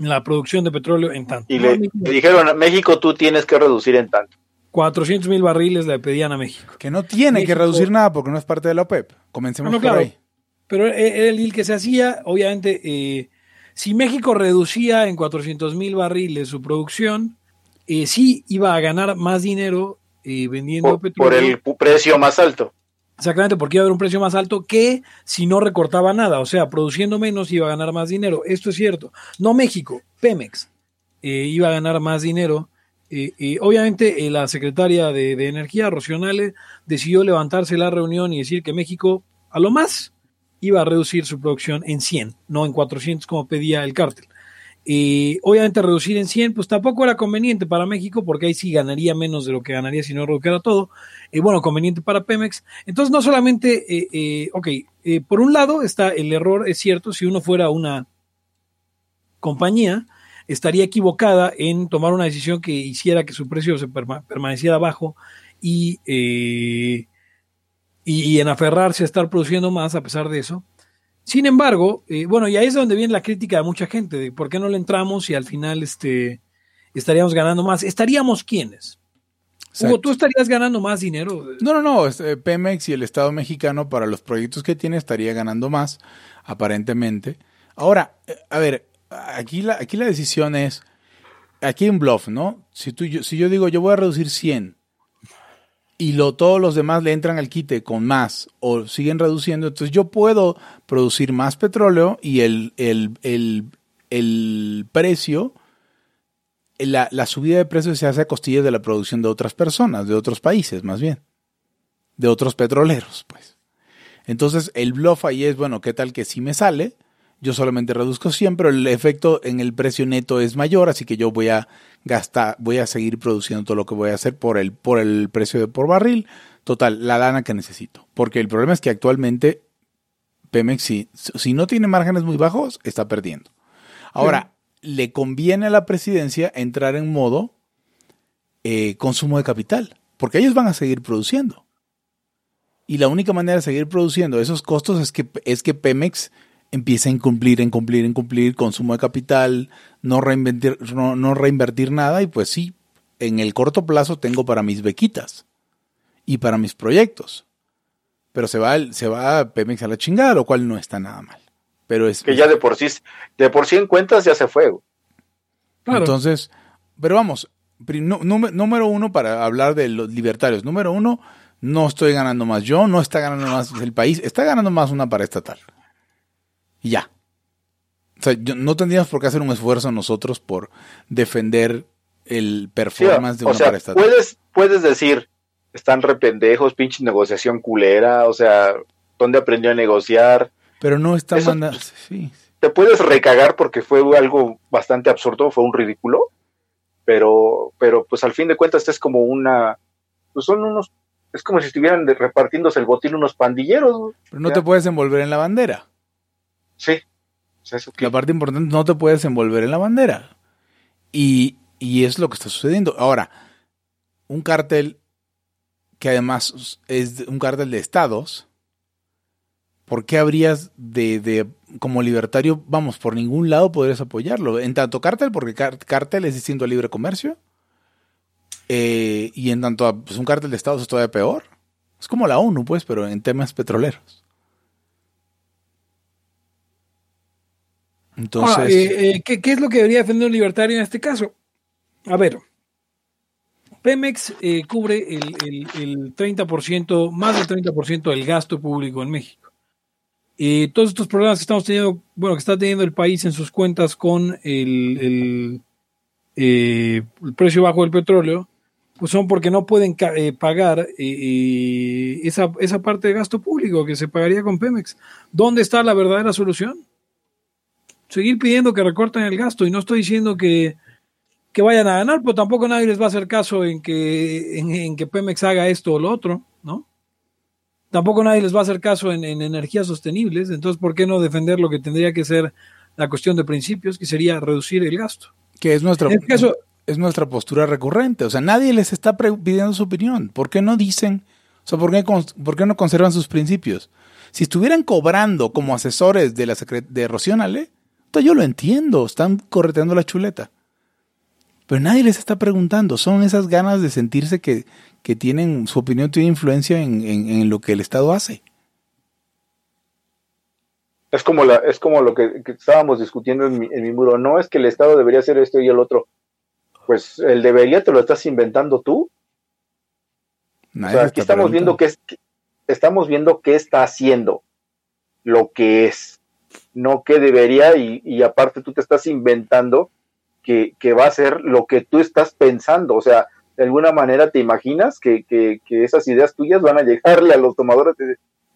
la producción de petróleo en tanto. Y le dijeron a México, tú tienes que reducir en tanto. 400,000 barriles le pedían a México. Que no tiene México, que reducir nada porque no es parte de la OPEP. Comencemos por ahí. Pero era el deal que se hacía, obviamente, si México reducía en 400,000 barriles su producción, sí iba a ganar más dinero vendiendo petróleo. Por el precio más alto. Exactamente, porque iba a haber un precio más alto que si no recortaba nada, o sea, produciendo menos iba a ganar más dinero, esto es cierto. No México, Pemex iba a ganar más dinero. Obviamente la secretaria de Energía, Rocío Nale, decidió levantarse la reunión y decir que México a lo más iba a reducir su producción en 100, no en 400 como pedía el cártel. Obviamente reducir en 100 pues tampoco era conveniente para México porque ahí sí ganaría menos de lo que ganaría si no redujera todo, conveniente para Pemex. Entonces no solamente por un lado está el error, es cierto, si uno fuera una compañía estaría equivocada en tomar una decisión que hiciera que su precio se permaneciera bajo y en aferrarse a estar produciendo más a pesar de eso. Sin embargo, y ahí es donde viene la crítica de mucha gente, de por qué no le entramos y al final estaríamos ganando más. ¿Estaríamos quiénes? Exacto. Hugo, ¿tú estarías ganando más dinero? No. Pemex y el Estado mexicano para los proyectos que tiene estaría ganando más, aparentemente. Ahora, a ver, aquí la decisión es, aquí hay un bluff, ¿no? Si yo digo, yo voy a reducir 100 y todos los demás le entran al quite con más o siguen reduciendo, entonces yo puedo producir más petróleo y el precio la subida de precios se hace a costillas de la producción de otras personas, de otros países más bien, de otros petroleros, pues. Entonces el bluff ahí es, bueno, ¿qué tal que sí me sale? Yo solamente reduzco 100, pero el efecto en el precio neto es mayor, así que yo voy a gastar, voy a seguir produciendo todo lo que voy a hacer por el precio de por barril. Total, la lana que necesito. Porque el problema es que actualmente Pemex, si no tiene márgenes muy bajos, está perdiendo. Ahora, sí, le conviene a la presidencia entrar en modo consumo de capital, porque ellos van a seguir produciendo. Y la única manera de seguir produciendo esos costos es que Pemex empieza a incumplir consumo de capital, no reinvertir nada, y pues sí, en el corto plazo tengo para mis bequitas y para mis proyectos. Pero se va Pemex a la chingada, lo cual no está nada mal. Pero es que ya de por sí en cuentas ya se fue. Claro. Entonces, pero vamos, número uno, para hablar de los libertarios, número uno, no estoy ganando más yo, no está ganando más el país, está ganando más una paraestatal. Y ya. O sea, no tendríamos por qué hacer un esfuerzo nosotros por defender el performance, sí, de una paraestatal. Puedes decir, están rependejos, pinche negociación culera, o sea, ¿dónde aprendió a negociar? Pero no está mandando. Sí. Te puedes recagar porque fue algo bastante absurdo, fue un ridículo, pero pues al fin de cuentas es como una... Pues son unos... Es como si estuvieran repartiéndose el botín unos pandilleros. Pero no te puedes envolver en la bandera. Sí. O sea, eso que... La parte importante, no te puedes envolver en la bandera. Y es lo que está sucediendo. Ahora, un cartel que además es un cartel de estados... ¿Por qué habrías como libertario, vamos, por ningún lado podrías apoyarlo? En tanto cártel, porque cártel es distinto a libre comercio. Y en tanto a, pues, un cártel de estados es todavía peor. Es como la ONU, pues, pero en temas petroleros. Entonces... Ahora, ¿qué es lo que debería defender un libertario en este caso? A ver... Pemex cubre el 30%, más del 30% del gasto público en México. Todos estos problemas que estamos teniendo, bueno, que está teniendo el país en sus cuentas con el precio bajo del petróleo, pues son porque no pueden pagar esa parte de gasto público que se pagaría con Pemex. ¿Dónde está la verdadera solución? Seguir pidiendo que recorten el gasto, y no estoy diciendo que vayan a ganar, pero tampoco nadie les va a hacer caso en que Pemex haga esto o lo otro, ¿no? Tampoco nadie les va a hacer caso en energías sostenibles. Entonces, ¿por qué no defender lo que tendría que ser la cuestión de principios, que sería reducir el gasto? Que es nuestra postura recurrente. O sea, nadie les está pidiendo su opinión. ¿Por qué no dicen? O sea, ¿por qué no conservan sus principios? Si estuvieran cobrando como asesores de Rocío Nale, yo lo entiendo, están correteando la chuleta. Pero nadie les está preguntando. Son esas ganas de sentirse que tienen, su opinión tiene influencia en lo que el Estado hace. Es como lo que estábamos discutiendo en mi muro. No es que el Estado debería hacer esto y el otro. Pues el debería te lo estás inventando tú. Nadie, o sea, aquí estamos viendo qué está haciendo, lo que es, no qué debería, y aparte tú te estás inventando que va a ser lo que tú estás pensando. O sea, de alguna manera te imaginas que esas ideas tuyas van a llegarle a los tomadores de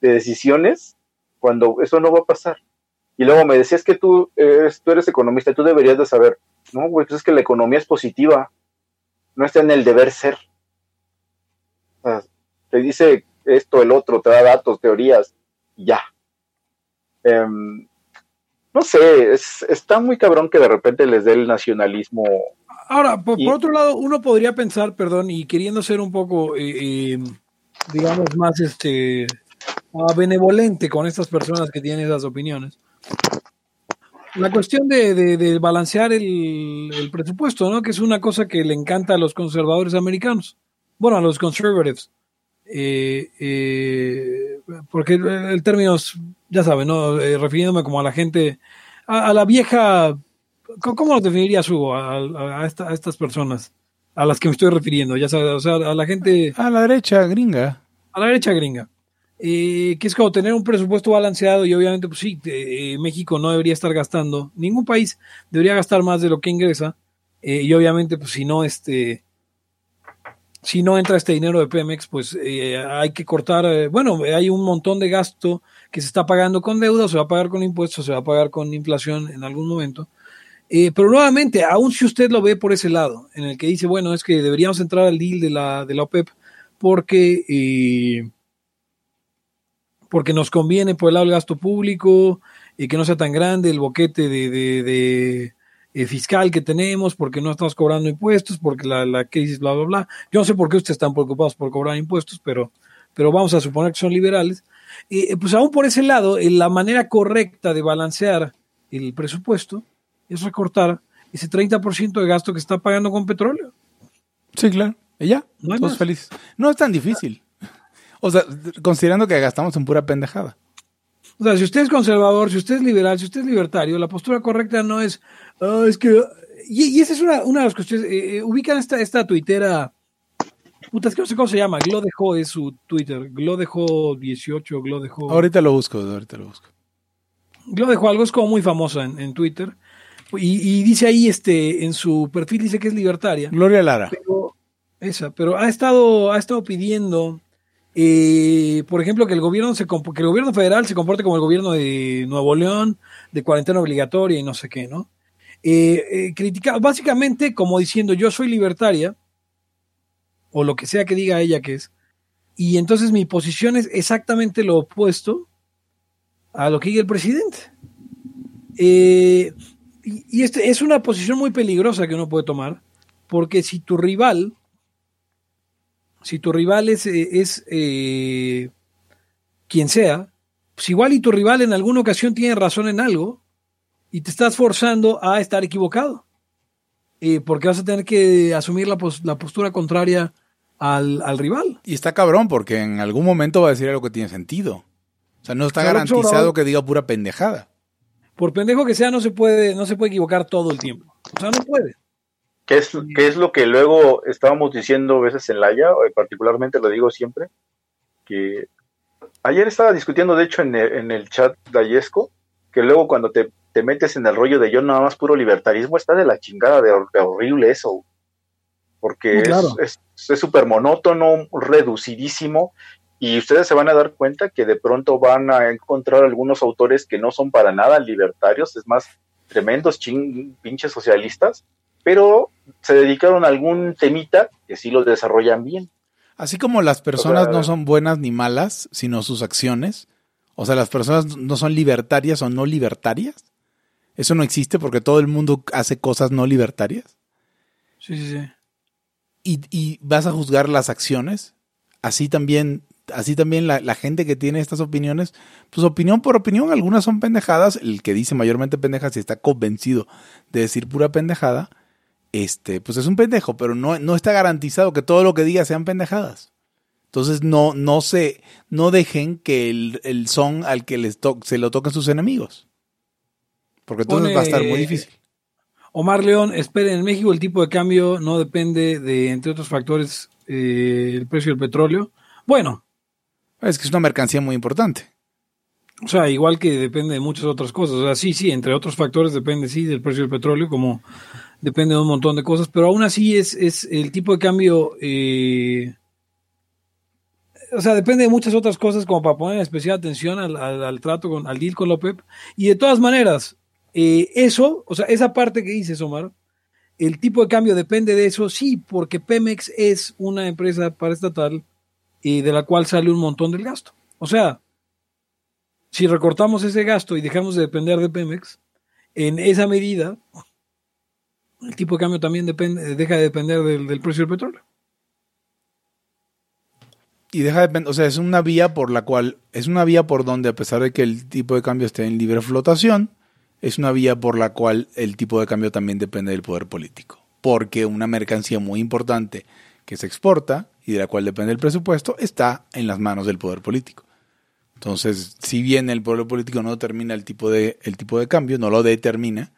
decisiones, cuando eso no va a pasar. Y luego me decías que tú eres economista y tú deberías de saber. No, güey, pues es que la economía es positiva, no está en el deber ser. O sea, te dice esto, el otro, te da datos, teorías, ya. No sé, está muy cabrón que de repente les dé el nacionalismo. Ahora, por otro lado, uno podría pensar, perdón, y queriendo ser un poco, digamos, más benevolente con estas personas que tienen esas opiniones. La cuestión de balancear el presupuesto, ¿no? Que es una cosa que le encanta a los conservadores americanos. Bueno, a los conservatives. Porque el término es, ya saben, ¿no? Refiriéndome como a la gente, a la vieja, ¿cómo los definirías, Hugo? A estas personas a las que me estoy refiriendo, ya sabes, o sea, a la gente... A la derecha gringa. Que es como tener un presupuesto balanceado, y obviamente, pues sí, México no debería estar gastando, ningún país debería gastar más de lo que ingresa, Y obviamente, pues si no entra este dinero de Pemex, pues hay que cortar. Hay un montón de gasto que se está pagando con deuda, se va a pagar con impuestos, se va a pagar con inflación en algún momento. Pero nuevamente, aun si usted lo ve por ese lado, en el que dice, bueno, es que deberíamos entrar al deal de la OPEP porque nos conviene por el lado del gasto público, y que no sea tan grande el boquete de fiscal que tenemos, porque no estamos cobrando impuestos, porque la crisis, bla, bla, bla. Yo no sé por qué ustedes están preocupados por cobrar impuestos, pero vamos a suponer que son liberales. Pues aún por ese lado, la manera correcta de balancear el presupuesto es recortar ese 30% de gasto que está pagando con petróleo. Sí, claro. Y ya, no todos felices. No es tan difícil. O sea, considerando que gastamos en pura pendejada. O sea, si usted es conservador, si usted es liberal, si usted es libertario, la postura correcta no es... es que... Y esa es una de las cuestiones. Ubican esta tuitera... Puta, es que no sé cómo se llama. Glodejo es su Twitter. Glodejo 18, Glodejo... Ahorita lo busco. Glodejo algo, es como muy famosa en Twitter. Y dice ahí, en su perfil dice que es libertaria. Gloria Lara. Pero ha estado pidiendo, por ejemplo, que el gobierno federal se comporte como el gobierno de Nuevo León, de cuarentena obligatoria y no sé qué, ¿no? Critica, básicamente como diciendo, yo soy libertaria, o lo que sea que diga ella que es, y entonces mi posición es exactamente lo opuesto a lo que diga el presidente. Y es una posición muy peligrosa que uno puede tomar, porque si tu rival es quien sea, pues igual y tu rival en alguna ocasión tiene razón en algo y te estás forzando a estar equivocado, porque vas a tener que asumir la postura contraria al rival. Y está cabrón, porque en algún momento va a decir algo que tiene sentido. O sea, no está garantizado que diga pura pendejada. Por pendejo que sea, no se puede equivocar todo el tiempo. O sea, no puede. ¿Qué es lo que luego estábamos diciendo veces en Laya? Particularmente lo digo siempre. Que ayer estaba discutiendo, de hecho, en el chat de Ayesco, que luego cuando te metes en el rollo de yo nada más puro libertarismo, está de la chingada, de horrible eso. Porque claro, es súper monótono, reducidísimo. Y ustedes se van a dar cuenta que de pronto van a encontrar algunos autores que no son para nada libertarios, es más, tremendos pinches socialistas, pero se dedicaron a algún temita que sí lo desarrollan bien. Así como las personas no son buenas ni malas, sino sus acciones. O sea, las personas no son libertarias o no libertarias. Eso no existe porque todo el mundo hace cosas no libertarias. Sí, sí, sí. Y vas a juzgar las acciones. Así también la gente que tiene estas opiniones, pues opinión por opinión, algunas son pendejadas. El que dice mayormente pendejas y está convencido de decir pura pendejada, pues es un pendejo, pero no está garantizado que todo lo que diga sean pendejadas. Entonces no dejen que el son al que se lo toquen sus enemigos, porque entonces va a estar muy difícil. Omar León, esperen, en México el tipo de cambio no depende de, entre otros factores, el precio del petróleo. Bueno, es que es una mercancía muy importante. O sea, igual que depende de muchas otras cosas. O sea, sí, entre otros factores depende, sí, del precio del petróleo, como depende de un montón de cosas. Pero aún así es el tipo de cambio... o sea, depende de muchas otras cosas, como para poner especial atención al trato, al deal con la OPEP. Y de todas maneras, eso, o sea, esa parte que dices, Omar, el tipo de cambio depende de eso, sí, porque Pemex es una empresa paraestatal y de la cual sale un montón del gasto. O sea, si recortamos ese gasto y dejamos de depender de Pemex, en esa medida el tipo de cambio también deja de depender del precio del petróleo. Y o sea, es una vía por donde, a pesar de que el tipo de cambio esté en libre flotación, es una vía por la cual el tipo de cambio también depende del poder político. Porque una mercancía muy importante que se exporta y de la cual depende el presupuesto, está en las manos del poder político. Entonces, si bien el poder político no determina el tipo de cambio, no lo determina,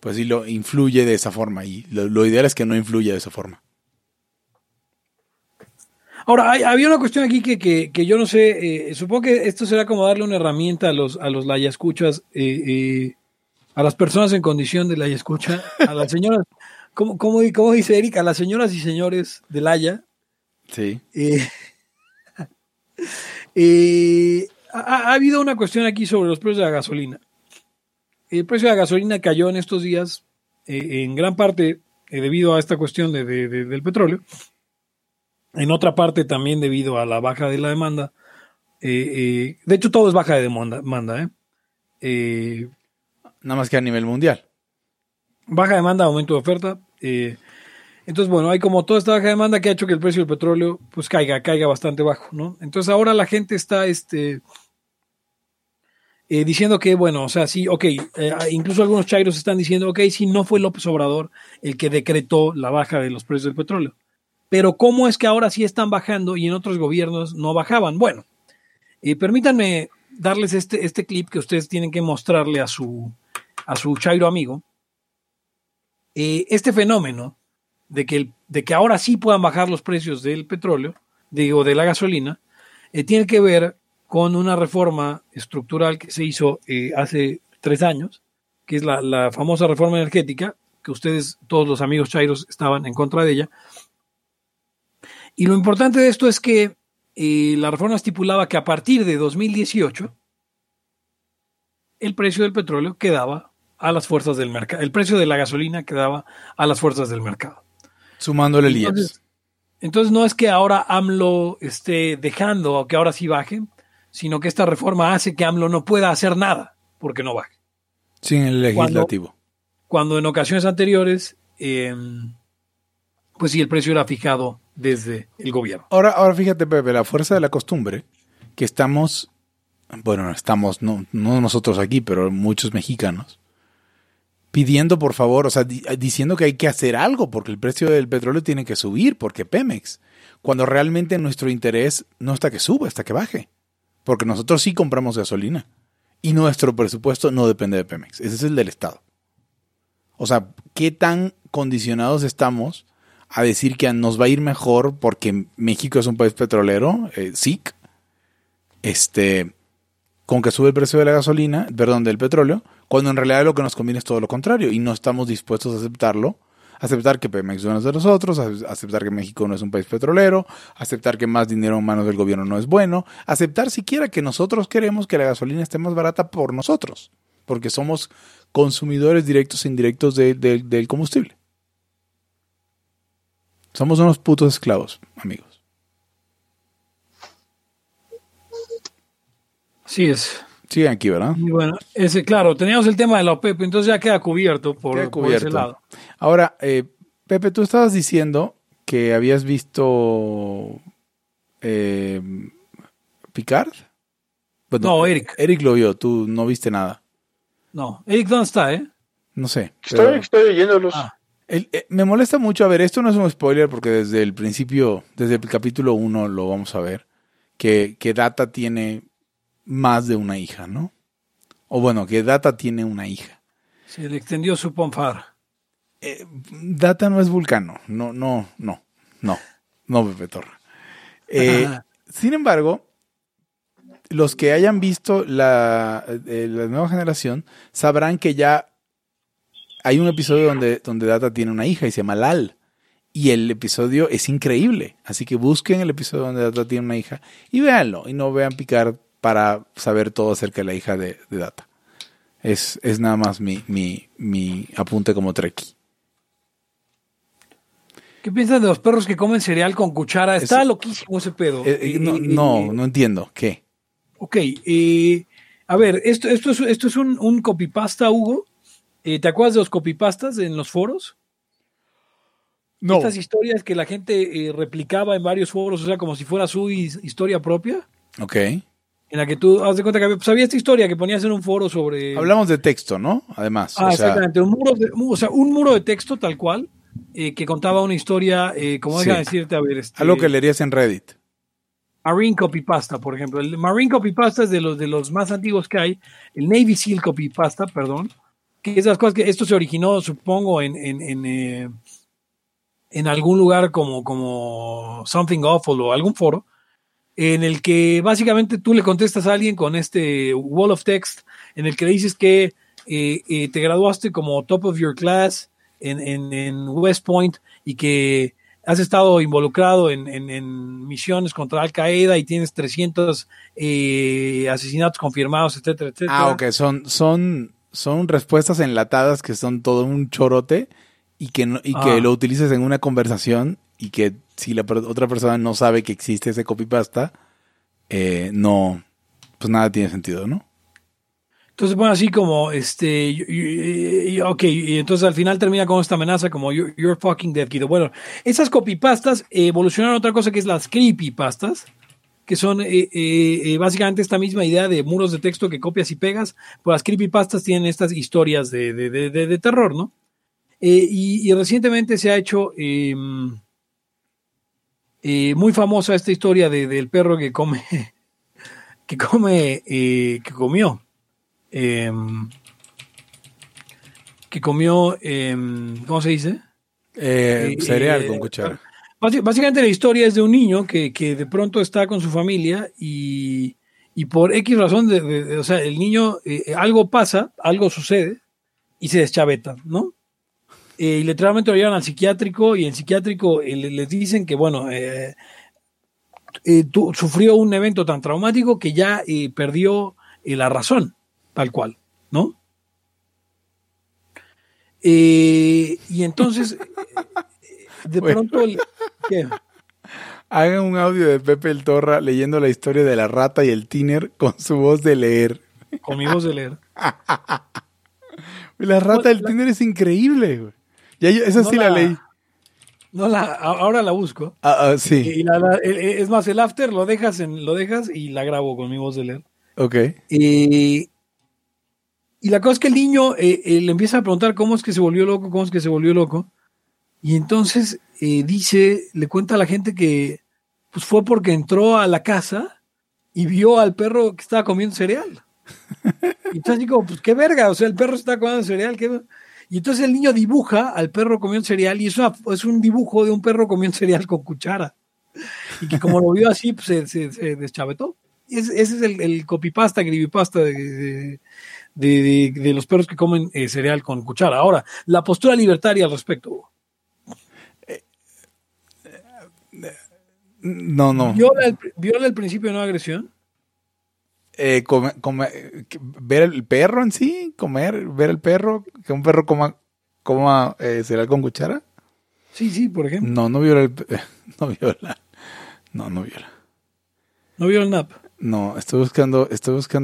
pues sí lo influye de esa forma. Y lo ideal es que no influya de esa forma. Ahora, había una cuestión aquí que yo no sé, supongo que esto será como darle una herramienta a los layascuchas a las personas en condición de Laya Escucha, a las señoras, ¿cómo dice Eric? A las señoras y señores de Laya. Sí. Ha habido una cuestión aquí sobre los precios de la gasolina. El precio de la gasolina cayó en estos días, en gran parte debido a esta cuestión del petróleo, en otra parte también debido a la baja de la demanda. De hecho, todo es baja de demanda. Nada más que a nivel mundial. Baja demanda, aumento de oferta. Entonces, bueno, hay como toda esta baja demanda que ha hecho que el precio del petróleo pues caiga bastante bajo, ¿no? Entonces ahora la gente está diciendo que, bueno, o sea, sí, ok, incluso algunos chairos están diciendo, ok, sí, no fue López Obrador el que decretó la baja de los precios del petróleo. Pero ¿cómo es que ahora sí están bajando y en otros gobiernos no bajaban? Bueno, permítanme darles este clip que ustedes tienen que mostrarle a su chairo amigo. Este fenómeno de que ahora sí puedan bajar los precios del petróleo, de la gasolina, tiene que ver con una reforma estructural que se hizo hace 3 años, que es la famosa reforma energética, que ustedes, todos los amigos chairos, estaban en contra de ella. Y lo importante de esto es que la reforma estipulaba que a partir de 2018 el precio del petróleo quedaba a las fuerzas del mercado, el precio de la gasolina quedaba a las fuerzas del mercado. Sumándole el IEPS. Entonces no es que ahora AMLO esté dejando o que ahora sí bajen, sino que esta reforma hace que AMLO no pueda hacer nada porque no baje. Sin el legislativo. Cuando en ocasiones anteriores, pues sí, el precio era fijado desde el gobierno. Ahora fíjate, Pepe, la fuerza de la costumbre, que estamos, bueno, no nosotros aquí, pero muchos mexicanos, pidiendo por favor, o sea, diciendo que hay que hacer algo porque el precio del petróleo tiene que subir, porque Pemex, cuando realmente nuestro interés no está que suba, está que baje. Porque nosotros sí compramos gasolina y nuestro presupuesto no depende de Pemex. Ese es el del Estado. O sea, ¿qué tan condicionados estamos a decir que nos va a ir mejor porque México es un país petrolero, SIC, con que sube el precio de la gasolina, perdón, del petróleo, cuando en realidad lo que nos conviene es todo lo contrario y no estamos dispuestos a aceptarlo? Aceptar que Pemex no es de nosotros, aceptar que México no es un país petrolero, aceptar que más dinero en manos del gobierno no es bueno, aceptar siquiera que nosotros queremos que la gasolina esté más barata por nosotros, porque somos consumidores directos e indirectos del combustible. Somos unos putos esclavos, amigos. Así es. Siguen aquí, ¿verdad? Y bueno, claro, teníamos el tema de la OPEP, entonces ya queda cubierto por ese lado. Ahora, Pepe, tú estabas diciendo que habías visto Picard. Bueno, no, Eric. Eric lo vio, tú no viste nada. No, Eric, ¿dónde está, No sé. Estoy oyéndolos. Me molesta mucho, a ver, esto no es un spoiler porque desde el principio, desde el capítulo 1 lo vamos a ver, que Data tiene más de una hija, ¿no? O bueno, que Data tiene una hija. Se le extendió su pomfar. Data no es Vulcano. No, Pepe Torra. Sin embargo, los que hayan visto la nueva generación sabrán que ya hay un episodio donde Data tiene una hija y se llama Lal. Y el episodio es increíble. Así que busquen el episodio donde Data tiene una hija y véanlo. Y no vean Picard para saber todo acerca de la hija de Data. Es nada más mi apunte como trekkie. ¿Qué piensas de los perros que comen cereal con cuchara? Está loquísimo ese pedo. No entiendo. ¿Qué? Ok. A ver, esto es un copypasta, Hugo. ¿Te acuerdas de los copypastas en los foros? No. Estas historias que la gente replicaba en varios foros, o sea, como si fuera su historia propia. Ok. En la que tú, haz de cuenta que pues, había esta historia que ponías en un foro sobre... Hablamos de texto, ¿no? Además. Exactamente. Un muro de texto tal cual, que contaba una historia, como sí. Deja decirte, a ver... Algo que leerías en Reddit. Marine Copypasta, por ejemplo. El Marine Copypasta es de los más antiguos que hay. El Navy SEAL Copypasta, perdón. Que esas cosas que... Esto se originó, supongo, en algún lugar como Something Awful o algún foro, en el que básicamente tú le contestas a alguien con este wall of text en el que le dices que te graduaste como top of your class en West Point y que has estado involucrado en misiones contra Al Qaeda y tienes 300 asesinatos confirmados, etcétera, etcétera. Ah, ok, son respuestas enlatadas que son todo un chorote y que no, y que lo utilices en una conversación y que si la otra persona no sabe que existe ese copypasta, no, pues nada tiene sentido, ¿no? Entonces, bueno, así como, ok, y entonces al final termina con esta amenaza como you're fucking dead, kiddo. Bueno, esas copypastas evolucionaron a otra cosa que es las creepypastas, que son básicamente esta misma idea de muros de texto que copias y pegas, pues las creepypastas tienen estas historias de terror, ¿no? Y recientemente se ha hecho muy famosa esta historia del perro que comió, ¿cómo se dice? Cereal con cuchara. Básicamente la historia es de un niño que de pronto está con su familia y por X razón, o sea, el niño, algo pasa, algo sucede y se deschaveta, ¿no? Y literalmente lo llevan al psiquiátrico y el psiquiátrico les dicen que, bueno, sufrió un evento tan traumático que ya perdió la razón. Tal cual, ¿no? Y entonces, de pronto... ¿qué? Hagan un audio de Pepe el Torra leyendo la historia de la rata y el tíner con su voz de leer. Con mi voz de leer. La rata del tíner es increíble, güey. Ya esa no sí la leí. No ahora la busco. Sí. Y es más, el after lo dejas y la grabo con mi voz de leer. Ok. Y la cosa es que el niño le empieza a preguntar cómo es que se volvió loco. Y entonces le cuenta a la gente que pues fue porque entró a la casa y vio al perro que estaba comiendo cereal. Y entonces digo, pues qué verga, o sea, el perro está comiendo cereal. ¿Qué? Y entonces el niño dibuja al perro comiendo cereal y es un dibujo de un perro comiendo cereal con cuchara. Y que como lo vio así, pues se deschavetó. Ese es el copypasta, gribipasta de los perros que comen cereal con cuchara. Ahora, la postura libertaria al respecto. No. ¿Viola el principio de no agresión? ¿Ver el perro en sí? ¿Ver el perro? ¿Que un perro coma cereal con cuchara? Sí, por ejemplo. No viola. ¿No viola el NAP? No, estoy buscando,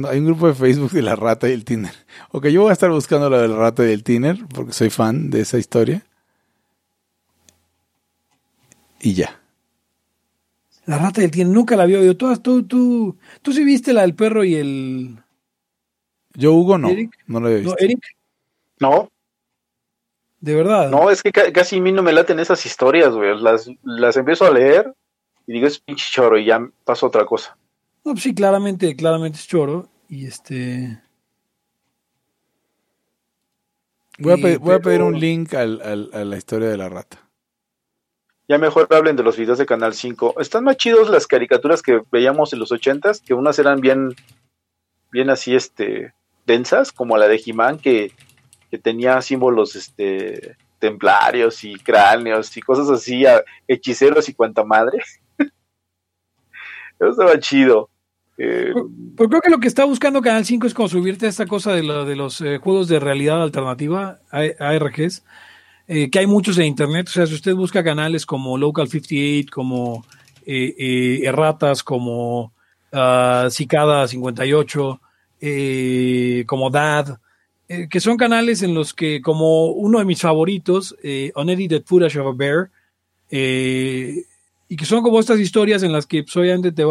hay un grupo de Facebook de la rata y el tíner. Ok, yo voy a estar buscando la de la rata y el tíner, porque soy fan de esa historia. Y ya. La rata y el tíner, nunca la vio. ¿Tú sí viste la del perro y el... Yo, Hugo, no. ¿Eric? No la había visto. ¿No, Eric? No. ¿De verdad? No, es que casi a mí no me laten esas historias, güey. Las empiezo a leer y digo, es pinche choro, y ya pasó otra cosa. No, pues sí, claramente es choro. Y Voy a pedir un link a la historia de la rata. Ya mejor hablen de los videos de Canal 5. Están más chidos las caricaturas que veíamos en los 80s, que unas eran bien así, densas, como la de He-Man, que tenía símbolos, templarios y cráneos y cosas así, hechiceros y cuanta madre. Eso estaba chido. Pero creo que lo que está buscando Canal 5 es como subirte a esta cosa de los juegos de realidad alternativa, ARGs, que hay muchos en internet. O sea, si usted busca canales como Local 58, como Erratas, como Cicada 58, como Dad, que son canales en los que, como uno de mis favoritos, Unedited Footage of a Bear, y que son como estas historias en las que pues, obviamente te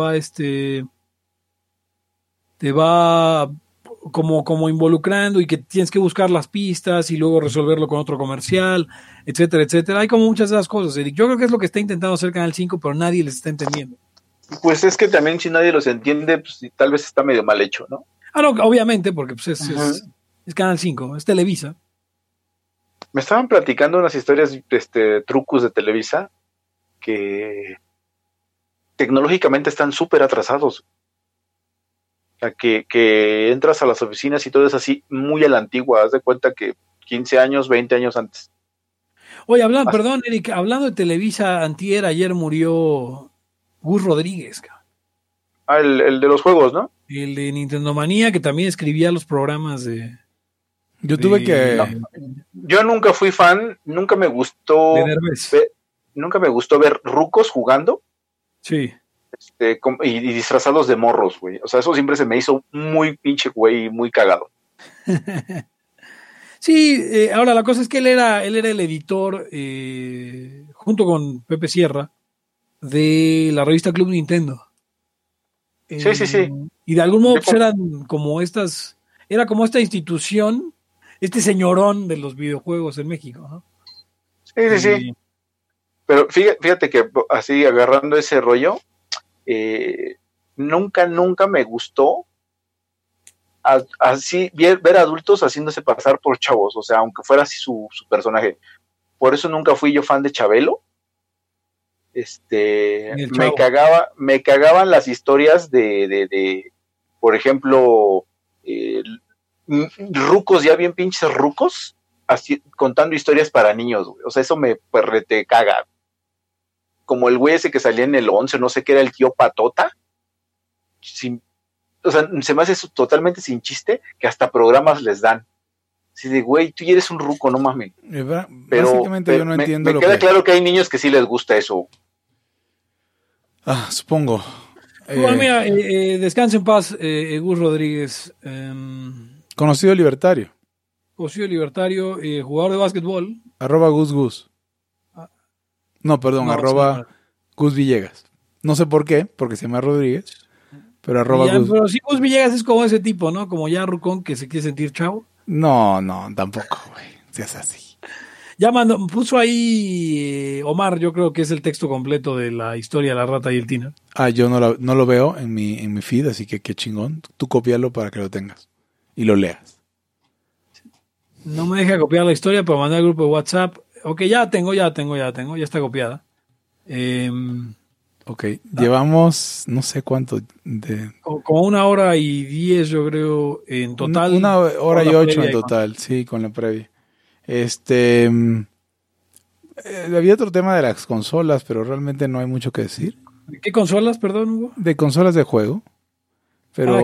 va como involucrando y que tienes que buscar las pistas y luego resolverlo con otro comercial, etcétera, etcétera. Hay como muchas de esas cosas, Eric. Yo creo que es lo que está intentando hacer Canal 5, pero nadie les está entendiendo. Pues es que también si nadie los entiende, pues tal vez está medio mal hecho, ¿no? Ah, no, obviamente, porque pues es Canal 5, es Televisa. Me estaban platicando unas historias, trucos de Televisa que tecnológicamente están súper atrasados. sea, que entras a las oficinas y todo es así muy a la antigua, haz de cuenta que 15 años, 20 años antes. Oye, perdón, Eric, hablando de Televisa, antier, ayer murió Gus Rodríguez, cabrón. Ah, el de los juegos, ¿no? El de Nintendo Manía, que también escribía los programas de... Yo tuve que... No, yo nunca fui fan, nunca me gustó... Nunca me gustó ver rucos jugando. Sí. Y disfrazados de morros, güey. O sea, eso siempre se me hizo muy pinche, güey, muy cagado. Sí, ahora la cosa es que él era el editor, junto con Pepe Sierra, de la revista Club Nintendo. Sí. Y de algún modo eran como estas... Era como esta institución, este señorón de los videojuegos en México, ¿no? Sí. Pero fíjate que así agarrando ese rollo, nunca me gustó así ver adultos haciéndose pasar por chavos, o sea, aunque fuera así su personaje. Por eso nunca fui yo fan de Chabelo. Me cagaban las historias de por ejemplo, rucos, ya bien pinches rucos, así, contando historias para niños, güey. O sea, eso me te caga. Como el güey ese que salía en el 11, no sé qué era, el tío Patota. O sea, se me hace eso totalmente sin chiste, que hasta programas les dan. Así de, güey, tú eres un ruco, no mames. Básicamente yo no entiendo. Me queda claro que hay niños que sí les gusta eso. Ah, supongo. Bueno, mira, descanse en paz, Gus Rodríguez. Conocido libertario. Jugador de básquetbol. @GusGus. No, perdón, no, @Gus Villegas. No sé por qué, porque se llama Rodríguez, pero @Gus. Pero sí, Gus Villegas es como ese tipo, ¿no? Como ya rucón que se quiere sentir chavo. No, tampoco, güey. Seas así. Ya puso ahí Omar, yo creo que es el texto completo de la historia de la rata y el tina. Ah, yo no lo veo en mi feed, así que qué chingón. Tú cópialo para que lo tengas y lo leas. No me deja copiar la historia para mandar al grupo de WhatsApp. Ok, ya la tengo, ya está copiada. Ok, llevamos no sé cuánto de... Como 1 hora y 10, yo creo, en total. 1 hora y 8 en total, sí, con la previa. Había otro tema de las consolas, pero realmente no hay mucho que decir. ¿Qué consolas, perdón, Hugo? De consolas de juego. Pero...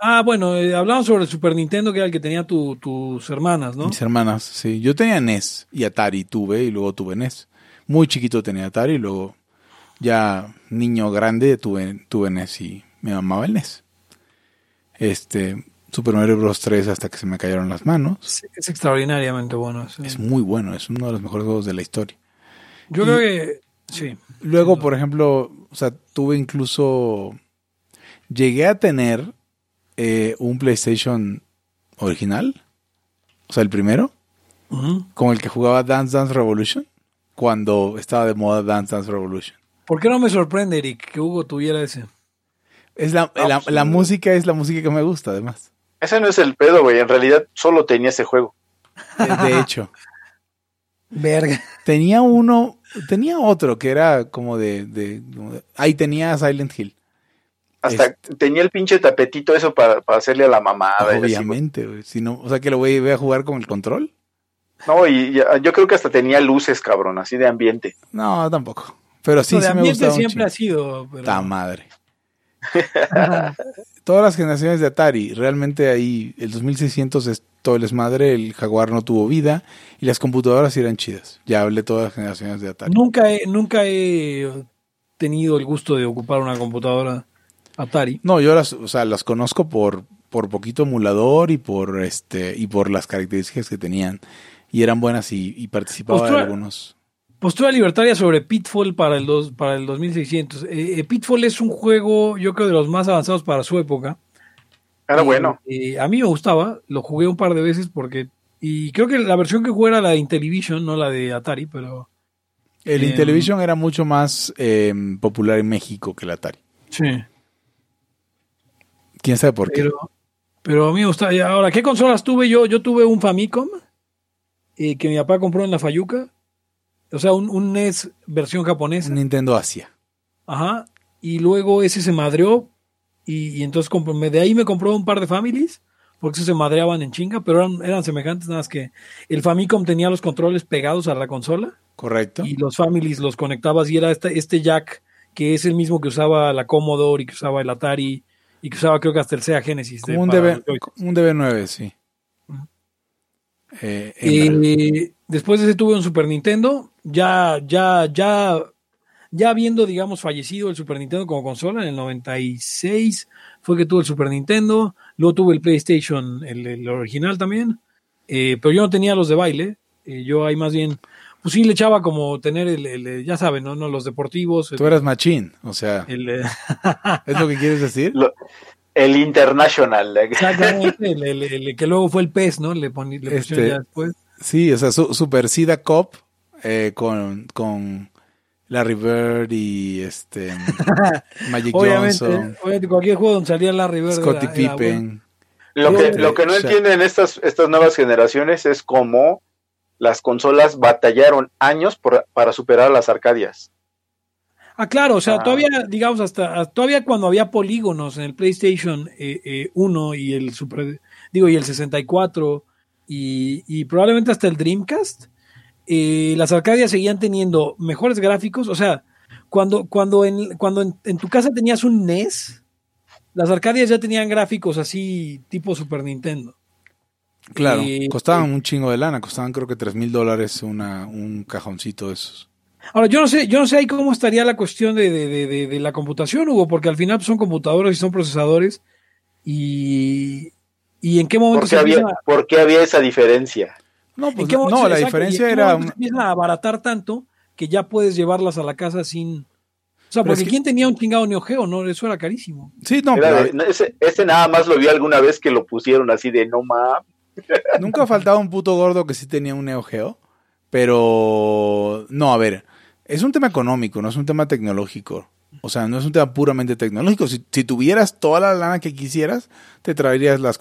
hablamos sobre el Super Nintendo, que era el que tenía tus hermanas, ¿no? Mis hermanas, sí. Yo tenía NES y Atari y luego tuve NES. Muy chiquito tenía Atari y luego ya niño grande tuve NES y me amaba el NES. Super Mario Bros. 3 hasta que se me cayeron las manos. Es extraordinariamente bueno. Sí. Es muy bueno, es uno de los mejores juegos de la historia. Yo creo que sí. Luego, por ejemplo, o sea, llegué a tener un PlayStation original, o sea, el primero, uh-huh, con el que jugaba Dance Dance Revolution, cuando estaba de moda Dance Dance Revolution. ¿Por qué no me sorprende, Eric, que Hugo tuviera ese? La música es la música que me gusta, además. Ese no es el pedo, güey. En realidad solo tenía ese juego. De hecho. Verga. Tenía otro que era como de ahí tenía Silent Hill. Hasta tenía el pinche tapetito eso para hacerle a la mamada. Obviamente, güey. Si no, o sea, que lo voy a jugar con el control. No, y yo creo que hasta tenía luces, cabrón, así de ambiente. No, tampoco. Pero sí, de ambiente me siempre ha sido. Pero... Ta madre. Todas las generaciones de Atari, realmente ahí el 2600 es todo el desmadre, el Jaguar no tuvo vida y las computadoras eran chidas. Ya hablé todas las generaciones de Atari. Nunca he tenido el gusto de ocupar una computadora Atari. No, yo las conozco por poquito emulador y por las características que tenían y eran buenas y participaba de algunos. Postura libertaria sobre Pitfall para el 2600. Pitfall es un juego, yo creo, de los más avanzados para su época. Era bueno. A mí me gustaba, lo jugué un par de veces y creo que la versión que jugué era la de Intellivision, no la de Atari, pero... El Intellivision era mucho más popular en México que el Atari. Sí. ¿Quién sabe por qué? Pero a mí me gustaba. Ahora, ¿qué consolas tuve yo? Yo tuve un Famicom que mi papá compró en la Fayuca. O sea, un NES versión japonesa. Nintendo Asia. Ajá. Y luego ese se madreó Y entonces de ahí me compró un par de Families, porque se madreaban en chinga, pero eran semejantes, nada más que el Famicom tenía los controles pegados a la consola. Correcto. Y los Families los conectabas y era este jack, que es el mismo que usaba la Commodore y que usaba el Atari y que usaba creo que hasta el Sega Genesis. Como un DB9, sí. Uh-huh. Después de ese tuve un Super Nintendo, ya habiendo, digamos, fallecido el Super Nintendo como consola, en el 96 fue que tuve el Super Nintendo, luego tuve el PlayStation, el original también, pero yo no tenía los de baile, yo ahí más bien, pues sí le echaba como tener el ya saben, ¿no? Los deportivos. Tú eras machín, o sea, ¿es lo que quieres decir? El International. Exactamente, el que luego fue el PES, ¿no? Le pusieron ya después. Sí, o sea, Super Sida Cup con Larry Bird y Magic Johnson. Obviamente, cualquier juego donde salía Larry Bird. Scottie Pippen. Lo que no entienden estas nuevas generaciones es cómo las consolas batallaron años para superar las arcadias. Ah, claro, o sea, todavía, digamos, todavía cuando había polígonos en el PlayStation 1 y el y el 64 y probablemente hasta el Dreamcast, las arcadias seguían teniendo mejores gráficos. O sea, cuando en tu casa tenías un NES, las arcadias ya tenían gráficos así tipo Super Nintendo. Claro, costaban un chingo de lana, costaban creo que $3,000 un cajoncito de esos. Ahora, yo no sé ahí cómo estaría la cuestión de la computación, Hugo, porque al final son computadoras y son procesadores y en qué momento ¿por qué había esa diferencia? No, pues la diferencia era empieza a abaratar tanto que ya puedes llevarlas a la casa sin... O sea, porque ¿quién tenía un chingado Neo Geo? No, eso era carísimo. Sí, no, ese nada más lo vi alguna vez que lo pusieron así de no mames. Nunca faltaba un puto gordo que sí tenía un Neo Geo, pero no, a ver, es un tema económico, no es un tema tecnológico. O sea, no es un tema puramente tecnológico. Si tuvieras toda la lana que quisieras, te traerías las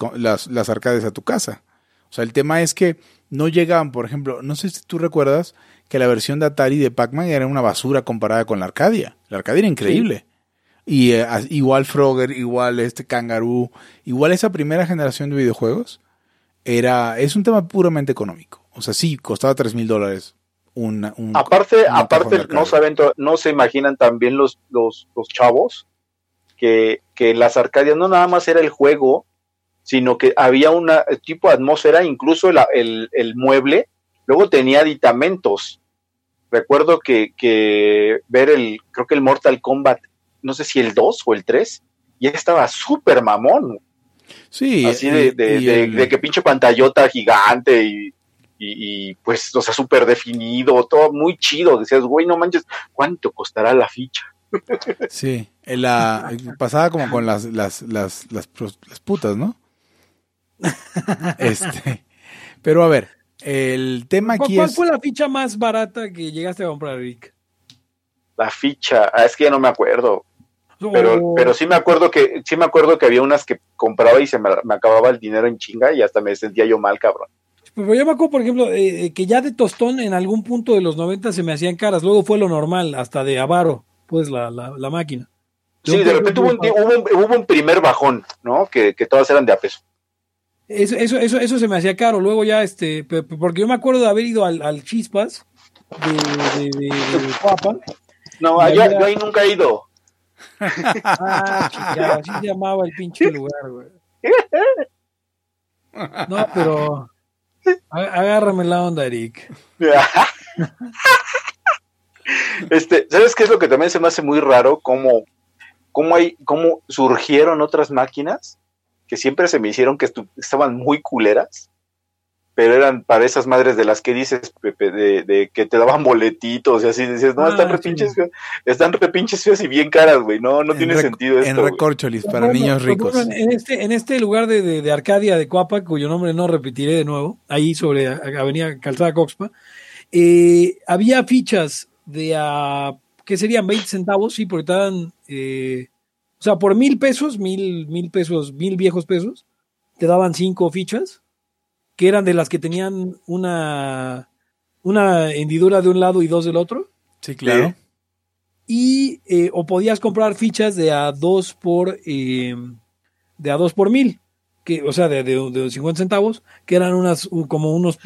arcades a tu casa. O sea, el tema es que no llegaban, por ejemplo, no sé si tú recuerdas que la versión de Atari de Pac-Man era una basura comparada con la Arcadia. La Arcadia era increíble. Sí. Y igual Frogger, igual Kangaroo, igual esa primera generación de videojuegos, es un tema puramente económico. O sea, sí, costaba $3,000. Aparte no se imaginan también los chavos que las Arcadias no nada más era el juego, sino que había una tipo de atmósfera, incluso el mueble, luego tenía aditamentos. Recuerdo que ver creo que el Mortal Kombat, no sé si el 2 o el 3, ya estaba súper mamón. Sí. Así de que pinche pantallota gigante y pues, o sea, súper definido, todo muy chido. Decías, güey, no manches, ¿cuánto costará la ficha? Sí, pasaba como con las putas, ¿no? Pero a ver, el tema aquí ¿Cuál fue la ficha más barata que llegaste a comprar, Rick? La ficha, es que ya no me acuerdo. No. Pero sí me acuerdo que había unas que compraba y se me acababa el dinero en chinga y hasta me sentía yo mal, cabrón. Pero yo me acuerdo, por ejemplo, que ya de tostón en algún punto de los 90 se me hacían caras. Luego fue lo normal, hasta de avaro, pues la máquina. Yo sí, de repente hubo un primer bajón, ¿no? Que todas eran de a peso. Eso se me hacía caro. Luego ya, porque yo me acuerdo de haber ido al Chispas de Papa. No, yo ahí nunca he ido. Ah, chingada, así se llamaba el pinche lugar, güey. No, pero... Agárrame la onda, Eric. ¿Sabes qué es lo que también se me hace muy raro? Cómo surgieron otras máquinas que siempre se me hicieron que estaban muy culeras, pero eran para esas madres de las que dices, Pepe, de que te daban boletitos y así, dices, no, están repinches feas y bien caras, güey, no tiene sentido esto. En recorcholis, para niños ricos. En este lugar de Arcadia de Coapa, cuyo nombre no repetiré de nuevo, ahí sobre Avenida Calzada Coxpa, había fichas de, ¿qué serían? 20 centavos, sí, porque estaban, o sea, por $1,000, mil viejos pesos, te daban 5 fichas, que eran de las que tenían una hendidura de un lado y dos del otro. Sí, claro. y o podías comprar fichas de a 2 por de a 2 por 1000, que, o sea, de 50 centavos, que eran unas como unos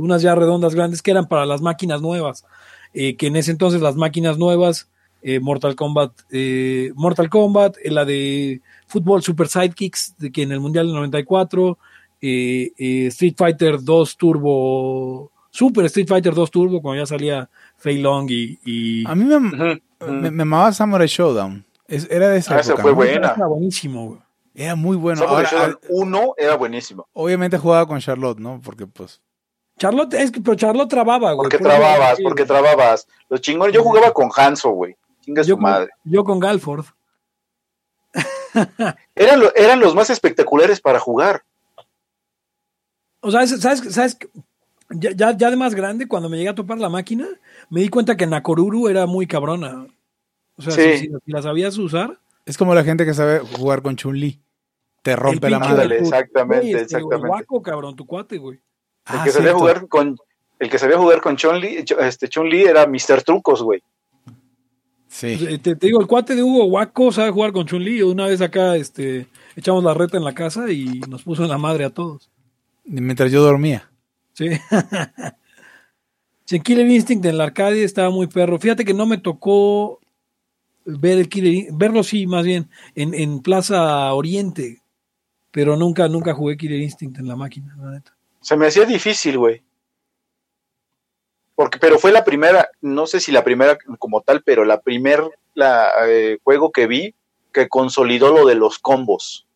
unas ya redondas grandes, que eran para las máquinas nuevas, que en ese entonces las máquinas nuevas, Mortal Kombat, la de fútbol Super Sidekicks, de que en el Mundial del 94, Street Fighter 2 Turbo, Super Street Fighter 2 Turbo, cuando ya salía Fei Long y... A mí me amaba Samurai Showdown. Era de esa época. Esa fue buena. Era buenísimo, güey. Era muy bueno. Samurai Showdown 1 era buenísimo. Obviamente jugaba con Charlotte, ¿no? Porque pues... Charlotte, pero Charlotte trababa, güey. Porque trababas. Los chingones, yo jugaba con Hanzo, güey. Chinga su madre. Yo con Galford. Eran los más espectaculares para jugar. O sea, ¿sabes? Ya de más grande, cuando me llegué a topar la máquina, me di cuenta que Nakoruru era muy cabrona. O sea, sí. Si la sabías usar. Es como la gente que sabe jugar con Chun-Li. Te rompe la madre. Exactamente, güey, exactamente. Guaco, cabrón, tu cuate, güey. El que sabía jugar con Chun-Li, Chun-Li era Mr. Trucos, güey. Sí. Te digo, el cuate de Hugo Guaco sabe jugar con Chun-Li. Una vez acá echamos la reta en la casa y nos puso en la madre a todos. Mientras yo dormía. Sí. Sí, Killer Instinct en el arcade estaba muy perro. Fíjate que no me tocó ver el verlo, sí, más bien, en Plaza Oriente. Pero nunca jugué Killer Instinct en la máquina, la neta. Se me hacía difícil, güey. Pero fue la primera, no sé si la primera como tal, pero la primer juego que vi que consolidó lo de los combos.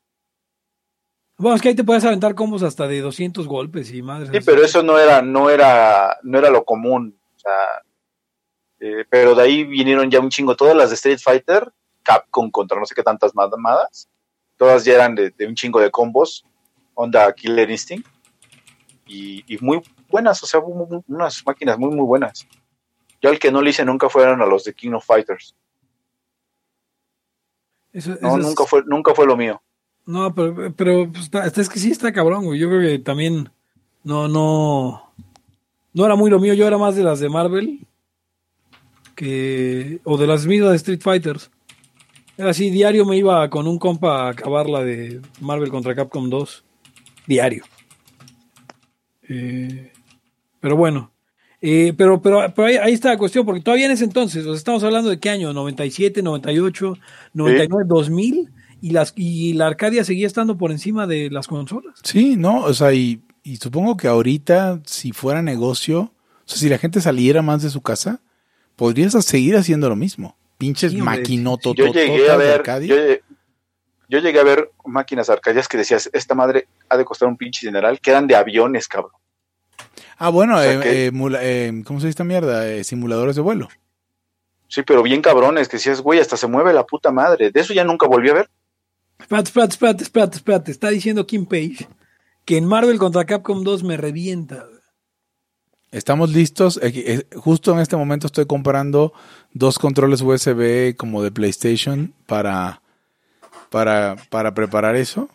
Bueno, es que ahí te puedes aventar combos hasta de 200 golpes y madre. Sí, pero eso no era lo común. O sea, pero de ahí vinieron ya un chingo. Todas las de Street Fighter, Capcom contra no sé qué tantas mamadas, todas ya eran de un chingo de combos. Onda Killer Instinct. Y muy buenas, o sea, unas máquinas muy, muy buenas. Yo al que no le hice nunca fueron a los de King of Fighters. Nunca fue lo mío. No, pero pues, es que sí está cabrón, güey. Yo creo que también no era muy lo mío. Yo era más de las de Marvel o de las mismas de Street Fighters. Era así, diario me iba con un compa a acabar la de Marvel contra Capcom 2. Diario. Pero bueno, pero ahí está la cuestión, porque todavía en ese entonces, o sea, estamos hablando de qué año, 97, 98, 99, ¿sí? 2000, y la Arcadia seguía estando por encima de las consolas. Sí, no, o sea, y supongo que ahorita, si fuera negocio, o sea, si la gente saliera más de su casa, podrías seguir haciendo lo mismo. Pinches maquinoto. Yo llegué a ver máquinas arcadias que decías, esta madre ha de costar un pinche dineral, que eran de aviones, cabrón. Ah, bueno, o sea ¿cómo se dice esta mierda? Simuladores de vuelo. Sí, pero bien cabrones, que decías, güey, hasta se mueve la puta madre. De eso ya nunca volví a ver. Espérate. Está diciendo Kim Page que en Marvel contra Capcom 2 me revienta. Estamos listos. Justo en este momento estoy comprando 2 controles USB como de PlayStation para preparar eso.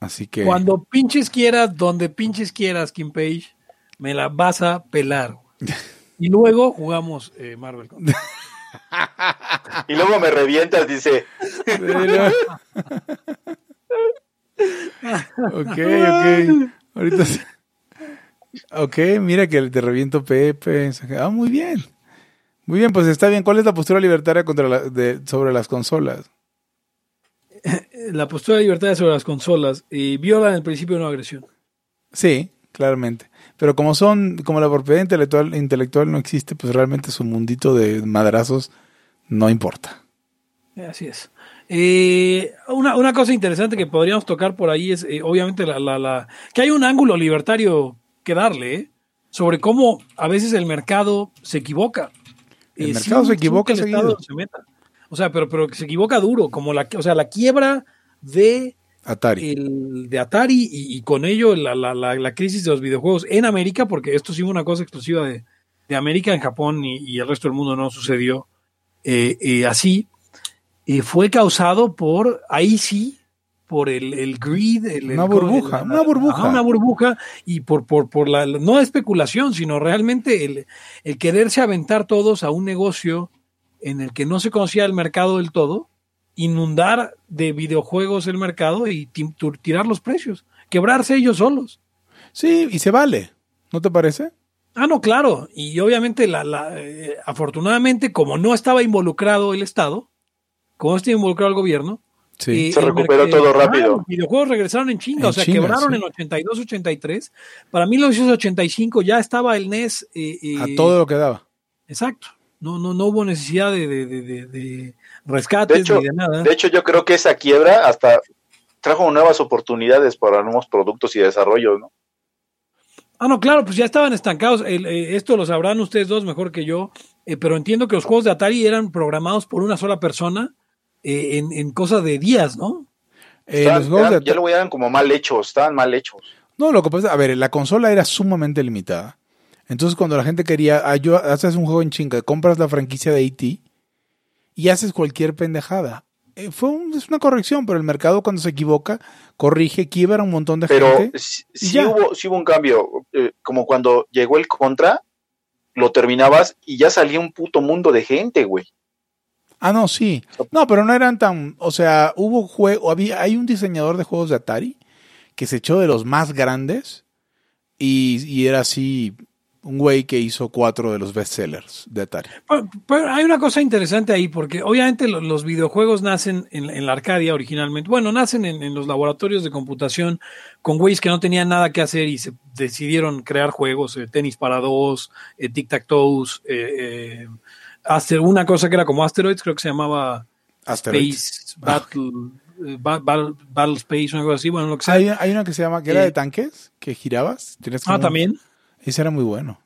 Así que cuando pinches quieras, donde pinches quieras, Kim Page, me la vas a pelar. Y luego jugamos Marvel. Y luego me revientas, dice. Pero... Ok. Ahorita Ok, mira que te reviento, Pepe. Ah, muy bien. Muy bien, pues está bien. ¿Cuál es la postura libertaria sobre las consolas? La postura libertaria sobre las consolas violan el principio de no agresión. Sí, claramente. Pero como la propiedad intelectual no existe, pues realmente su mundito de madrazos no importa. Así es. Una cosa interesante que podríamos tocar por ahí es, obviamente, que hay un ángulo libertario que darle, sobre cómo a veces el mercado se equivoca. El mercado se equivoca seguido. El Estado se meta. O sea, pero se equivoca duro, como la quiebra de Atari, y con ello la crisis de los videojuegos en América, porque esto sí fue una cosa exclusiva de América. En Japón y el resto del mundo no sucedió así. Fue causado por el greed. Una burbuja. Y por la no especulación, sino realmente el quererse aventar todos a un negocio en el que no se conocía el mercado del todo, inundar de videojuegos el mercado y tirar los precios, quebrarse ellos solos. Sí, y se vale, ¿no te parece? Ah, no, claro, y obviamente afortunadamente, como no estaba involucrado el Estado, como no estaba involucrado el gobierno, sí, se recuperó todo rápido. Los videojuegos regresaron en chinga, quebraron sí. En 82, 83. Para 1985 ya estaba el NES a todo lo que daba. Exacto. No hubo necesidad de rescates, de hecho, ni de nada. De hecho, yo creo que esa quiebra hasta trajo nuevas oportunidades para nuevos productos y desarrollos, ¿no? Ah, no, claro, pues ya estaban estancados. Esto lo sabrán ustedes dos mejor que yo, pero entiendo que los juegos de Atari eran programados por una sola persona en cosa de días, ¿no? Ya lo veían como mal hechos, estaban mal hechos. No, lo que pasa, a ver, la consola era sumamente limitada. Entonces, cuando la gente quería, haces un juego en chinga, compras la franquicia de E.T. y haces cualquier pendejada. Es una corrección, pero el mercado cuando se equivoca, corrige, quiebra un montón de gente. Pero sí hubo un cambio, como cuando llegó el Contra, lo terminabas y ya salía un puto mundo de gente, güey. Ah, no, sí. No, pero no eran tan, o sea, hay un diseñador de juegos de Atari que se echó de los más grandes y era así... un güey que hizo 4 de los bestsellers de Atari. Pero hay una cosa interesante ahí, porque obviamente los videojuegos nacen en la Arcadia originalmente. Bueno, nacen en los laboratorios de computación con güeyes que no tenían nada que hacer y se decidieron crear juegos, tenis para dos, tic-tac-toes, una cosa que era como Asteroids, creo que se llamaba Asteroids. Space Battle Space, una cosa así. Bueno, lo que sea. Hay una que se llama, que era de tanques, que girabas. También. Ese era muy bueno.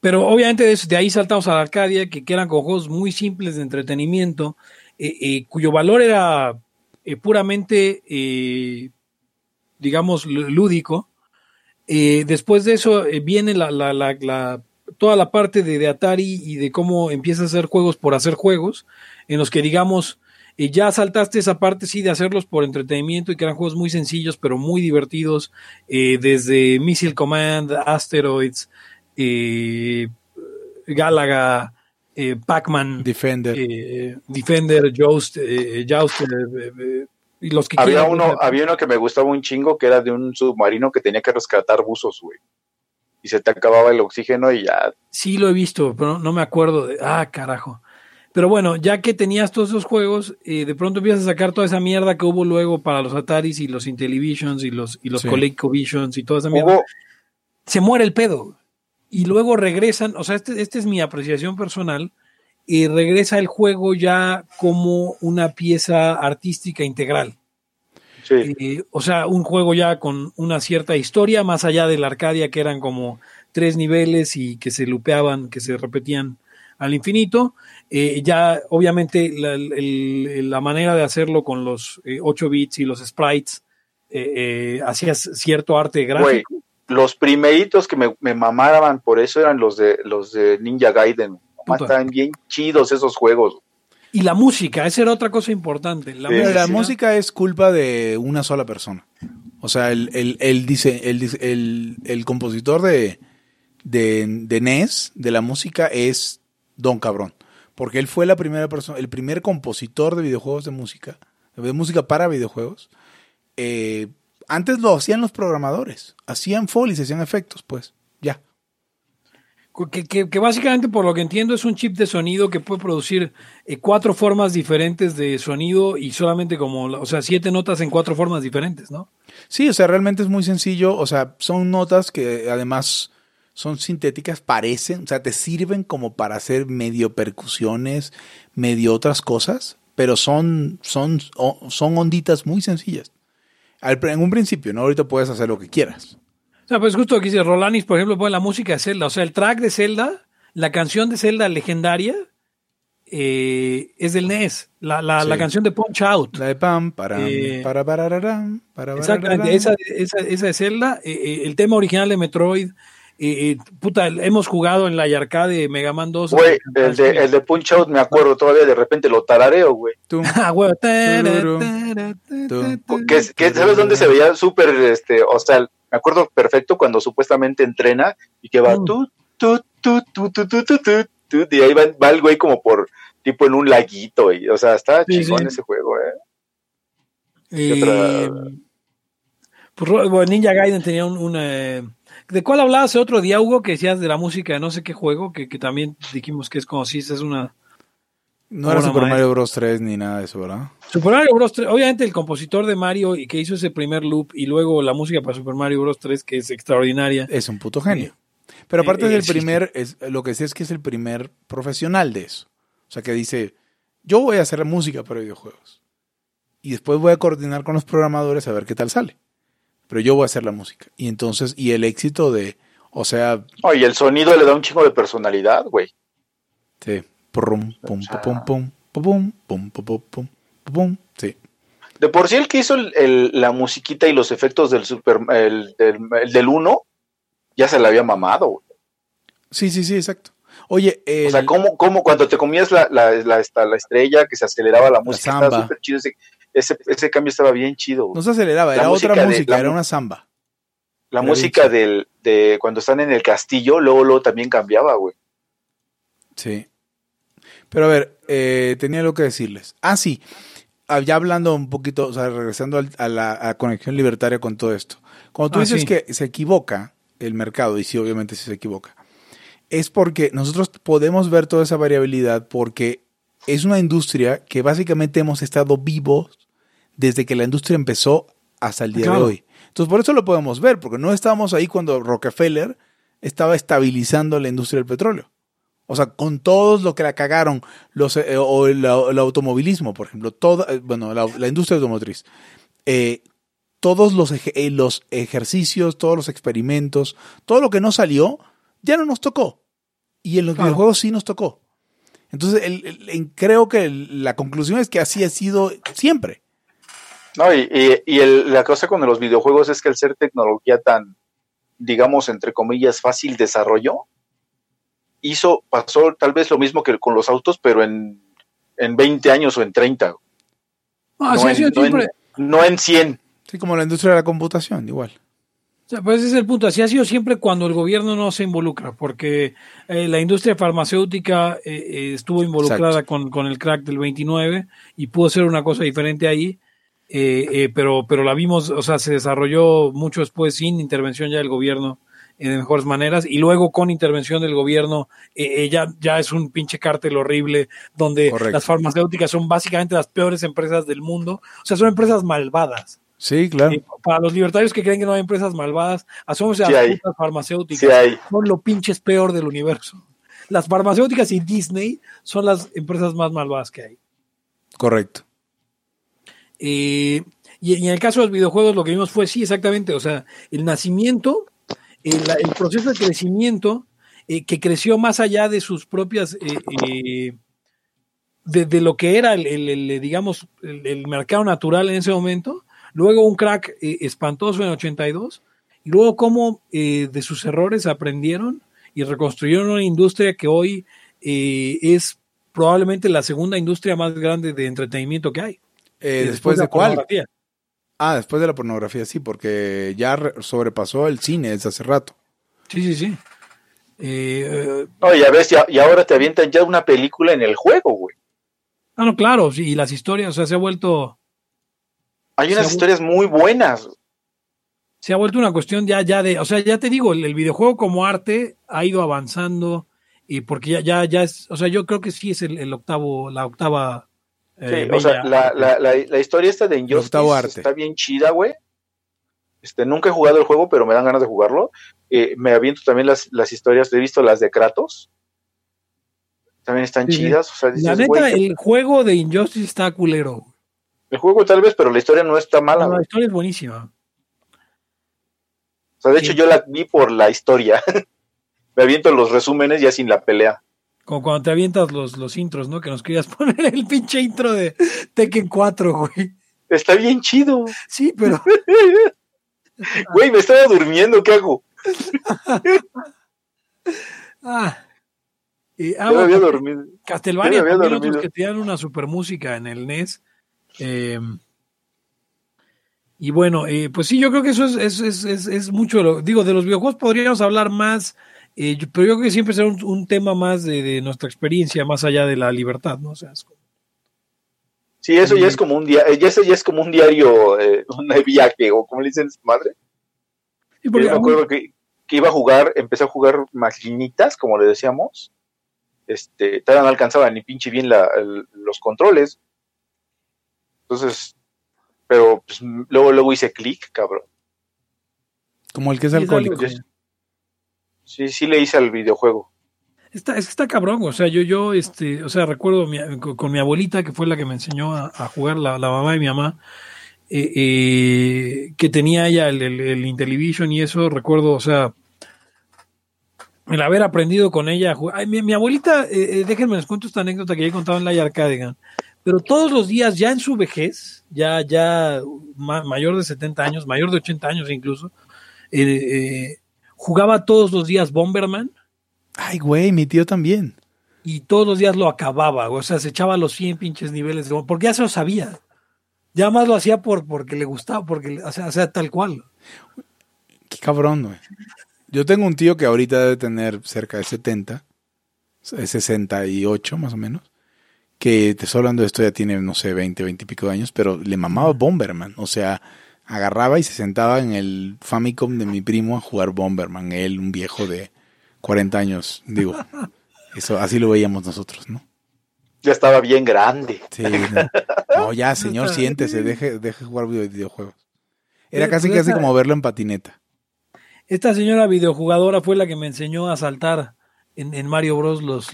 Pero obviamente de ahí saltamos a la Arcadia, que eran con juegos muy simples de entretenimiento, cuyo valor era puramente, digamos, lúdico. Después de eso viene toda la parte de Atari y de cómo empieza a hacer juegos por hacer juegos, en los que, digamos, ya saltaste esa parte, sí, de hacerlos por entretenimiento y que eran juegos muy sencillos, pero muy divertidos, desde Missile Command, Asteroids, Galaga, Pac-Man, Defender, Jouster, y los que quieran. Había uno que me gustaba un chingo, que era de un submarino que tenía que rescatar buzos, güey. Y se te acababa el oxígeno y ya. Sí, lo he visto, pero no me acuerdo. Carajo. Pero bueno, ya que tenías todos esos juegos, de pronto empiezas a sacar toda esa mierda que hubo luego para los Ataris y los Intellivisions y los ColecoVisions y toda esa mierda. Se muere el pedo. Y luego regresan, o sea, este es mi apreciación personal, y regresa el juego ya como una pieza artística integral. Sí. O sea, un juego ya con una cierta historia, más allá de la Arcadia, que eran como 3 niveles y que se lupeaban, que se repetían al infinito. Ya obviamente la manera de hacerlo con los 8 bits y los sprites, hacías cierto arte gráfico. Wey, los primeritos que me mamaban por eso eran los de Ninja Gaiden. Estaban bien chidos esos juegos. Y la música, esa era otra cosa importante. La música es culpa de una sola persona. O sea, el compositor de NES, de la música, es Don Cabrón, porque él fue la primera persona, el primer compositor de videojuegos de música para videojuegos. Antes lo hacían los programadores, hacían folies, hacían efectos, pues, ya. Que básicamente, por lo que entiendo, es un chip de sonido que puede producir 4 formas diferentes de sonido y solamente 7 notas en 4 formas diferentes, ¿no? Sí, o sea, realmente es muy sencillo, o sea, son notas que además... son sintéticas, parecen, o sea, te sirven como para hacer medio percusiones, medio otras cosas, pero son onditas muy sencillas. En un principio, ¿no? Ahorita puedes hacer lo que quieras. O sea, pues justo aquí dice Rolanis, por ejemplo, pone la música de Zelda, o sea, el track de Zelda, la canción de Zelda legendaria, es del NES, la canción de Punch Out. La de Pam, para. Exactamente, esa de Zelda, el tema original de Metroid. Puta, hemos jugado en la Arcade de Mega Man 2. Güey, el de Punch Out, me acuerdo todavía, de repente lo tarareo, güey. Que ¿sabes dónde se veía súper, o sea, me acuerdo perfecto cuando supuestamente entrena y que va tu, tu, tu, tu, tu, tu, tu, tu, actitud, y ahí va el güey como por tipo en un laguito, y, o sea, está chingón ese juego, ¿eh? Y pues, bueno, Ninja Gaiden tenía una... ¿De cuál hablabas el otro día, Hugo, que decías de la música de no sé qué juego, que también dijimos que es como si es una... No era Super Mario Bros. 3 ni nada de eso, ¿verdad? Super Mario Bros. 3, obviamente el compositor de Mario y que hizo ese primer loop y luego la música para Super Mario Bros. 3, que es extraordinaria. Es un puto genio. Pero aparte es el primer, lo que sé es que es el primer profesional de eso. O sea, que dice, yo voy a hacer música para videojuegos. Y después voy a coordinar con los programadores a ver qué tal sale. Pero yo voy a hacer la música. Y entonces, y el éxito de, o sea... Oye, el sonido le da un chingo de personalidad, güey. Sí. Pum, pum, pum, pum, pum, pum, pum, pum, pum, sí. De por sí el que hizo la musiquita y los efectos del Super, del 1, ya se la había mamado, güey. Sí, sí, sí, exacto. Oye, o sea, ¿cómo cuando te comías la estrella que se aceleraba la música, la estaba súper chido, ese cambio estaba bien chido, güey. No se aceleraba, era otra música, era una samba. La música de cuando están en el castillo, luego también cambiaba, güey. Sí. Pero a ver, tenía algo que decirles. Ah, sí, ya hablando un poquito, o sea, regresando a la conexión libertaria con todo esto. Cuando tú dices que se equivoca el mercado, y sí, obviamente sí se equivoca, es porque nosotros podemos ver toda esa variabilidad porque es una industria que básicamente hemos estado vivos desde que la industria empezó hasta el día de hoy. Entonces, por eso lo podemos ver, porque no estábamos ahí cuando Rockefeller estaba estabilizando la industria del petróleo. O sea, con todos los que la cagaron, o el automovilismo, por ejemplo, la industria automotriz, todos los ejercicios, todos los experimentos, todo lo que no salió, ya no nos tocó. Y en los videojuegos sí nos tocó. Entonces, creo que la conclusión es que así ha sido siempre. No, la cosa con los videojuegos es que al ser tecnología tan, digamos, entre comillas, fácil desarrollo, pasó tal vez lo mismo que con los autos, pero en 20 años o en 30. No en 100. Sí, como la industria de la computación, igual. O sea, pues ese es el punto. Así ha sido siempre cuando el gobierno no se involucra, porque la industria farmacéutica estuvo involucrada con el crack del 29 y pudo ser una cosa diferente ahí, pero la vimos, o sea, se desarrolló mucho después sin intervención ya del gobierno. De mejores maneras, y luego con intervención del gobierno, ya es un pinche cártel horrible, donde las farmacéuticas son básicamente las peores empresas del mundo, o sea, son empresas malvadas. Sí, claro. Para los libertarios que creen que no hay empresas malvadas, asómense a las putas farmacéuticas, son lo pinches peor del universo. Las farmacéuticas y Disney son las empresas más malvadas que hay. Correcto. Y en el caso de los videojuegos lo que vimos fue, sí, exactamente, o sea, el nacimiento... El proceso de crecimiento que creció más allá de sus propias de lo que era el mercado natural en ese momento, luego un crack espantoso en 82 y luego cómo de sus errores aprendieron y reconstruyeron una industria que hoy es probablemente la segunda industria más grande de entretenimiento que hay. ¿Después de cuál? Ah, después de la pornografía, sí, porque ya sobrepasó el cine desde hace rato. Sí, sí, sí. No, ya ves, y ahora te avientan ya una película en el juego, güey. Ah, no, claro, sí, y las historias, o sea, se ha vuelto... Hay unas historias muy buenas. Se ha vuelto una cuestión ya de... O sea, ya te digo, el videojuego como arte ha ido avanzando, y porque ya es... O sea, yo creo que sí es la octava... Sí, o sea, la historia esta de Injustice está bien chida, güey. Nunca he jugado el juego, pero me dan ganas de jugarlo. Me aviento también las historias, he visto las de Kratos. También están chidas. O sea, dices, la neta, güey, el juego de Injustice está culero. El juego tal vez, pero la historia no está mala. No, la historia es buenísima. O sea, de hecho yo la vi por la historia. Me aviento los resúmenes ya sin la pelea. Como cuando te avientas los intros, ¿no? Que nos querías poner el pinche intro de Tekken 4, güey. Está bien chido. Sí, pero... Güey, me estaba durmiendo, ¿qué hago? Me había dormido. Castlevania también, otros que tenían una super música en el NES. Y bueno, pues sí, yo creo que eso es mucho... De los videojuegos podríamos hablar más... Pero yo creo que siempre será un tema más de nuestra experiencia, más allá de la libertad, ¿no? O sea, es como... Sí, eso ya es como un diario, un viaje, o como le dicen a su madre. Sí, porque yo me acuerdo que iba a jugar, empecé a jugar maquinitas, como le decíamos. Todavía no alcanzaba ni pinche bien los controles. Entonces, pero pues, luego hice clic, cabrón. Como el que es alcohólico. Sí, sí le hice al videojuego. Está cabrón, o sea, yo o sea, recuerdo con mi abuelita, que fue la que me enseñó a jugar, la mamá de mi mamá, que tenía ella el Intellivision y eso, recuerdo, o sea, el haber aprendido con ella a jugar. Ay, mi abuelita, déjenme les cuento esta anécdota que ya he contado en Laya Arcadigan, pero todos los días, ya en su vejez, ya mayor de 70 años, mayor de 80 años incluso, jugaba todos los días Bomberman. Ay, güey, mi tío también. Y todos los días lo acababa, o sea, se echaba los 100 pinches niveles, porque ya se lo sabía. Ya más lo hacía porque le gustaba, porque, o sea, tal cual. Qué cabrón, güey. Yo tengo un tío que ahorita debe tener cerca de 70, 68 más o menos, que te estoy hablando de esto, ya tiene, no sé, 20 y pico de años, pero le mamaba Bomberman, o sea... Agarraba y se sentaba en el Famicom de mi primo a jugar Bomberman. Él, un viejo de 40 años. Digo, eso así lo veíamos nosotros, ¿no? Ya estaba bien grande. Sí. No, ya, señor, siéntese, deje jugar videojuegos. Era casi como verlo en patineta. Esta señora videojugadora fue la que me enseñó a saltar en Mario Bros. Los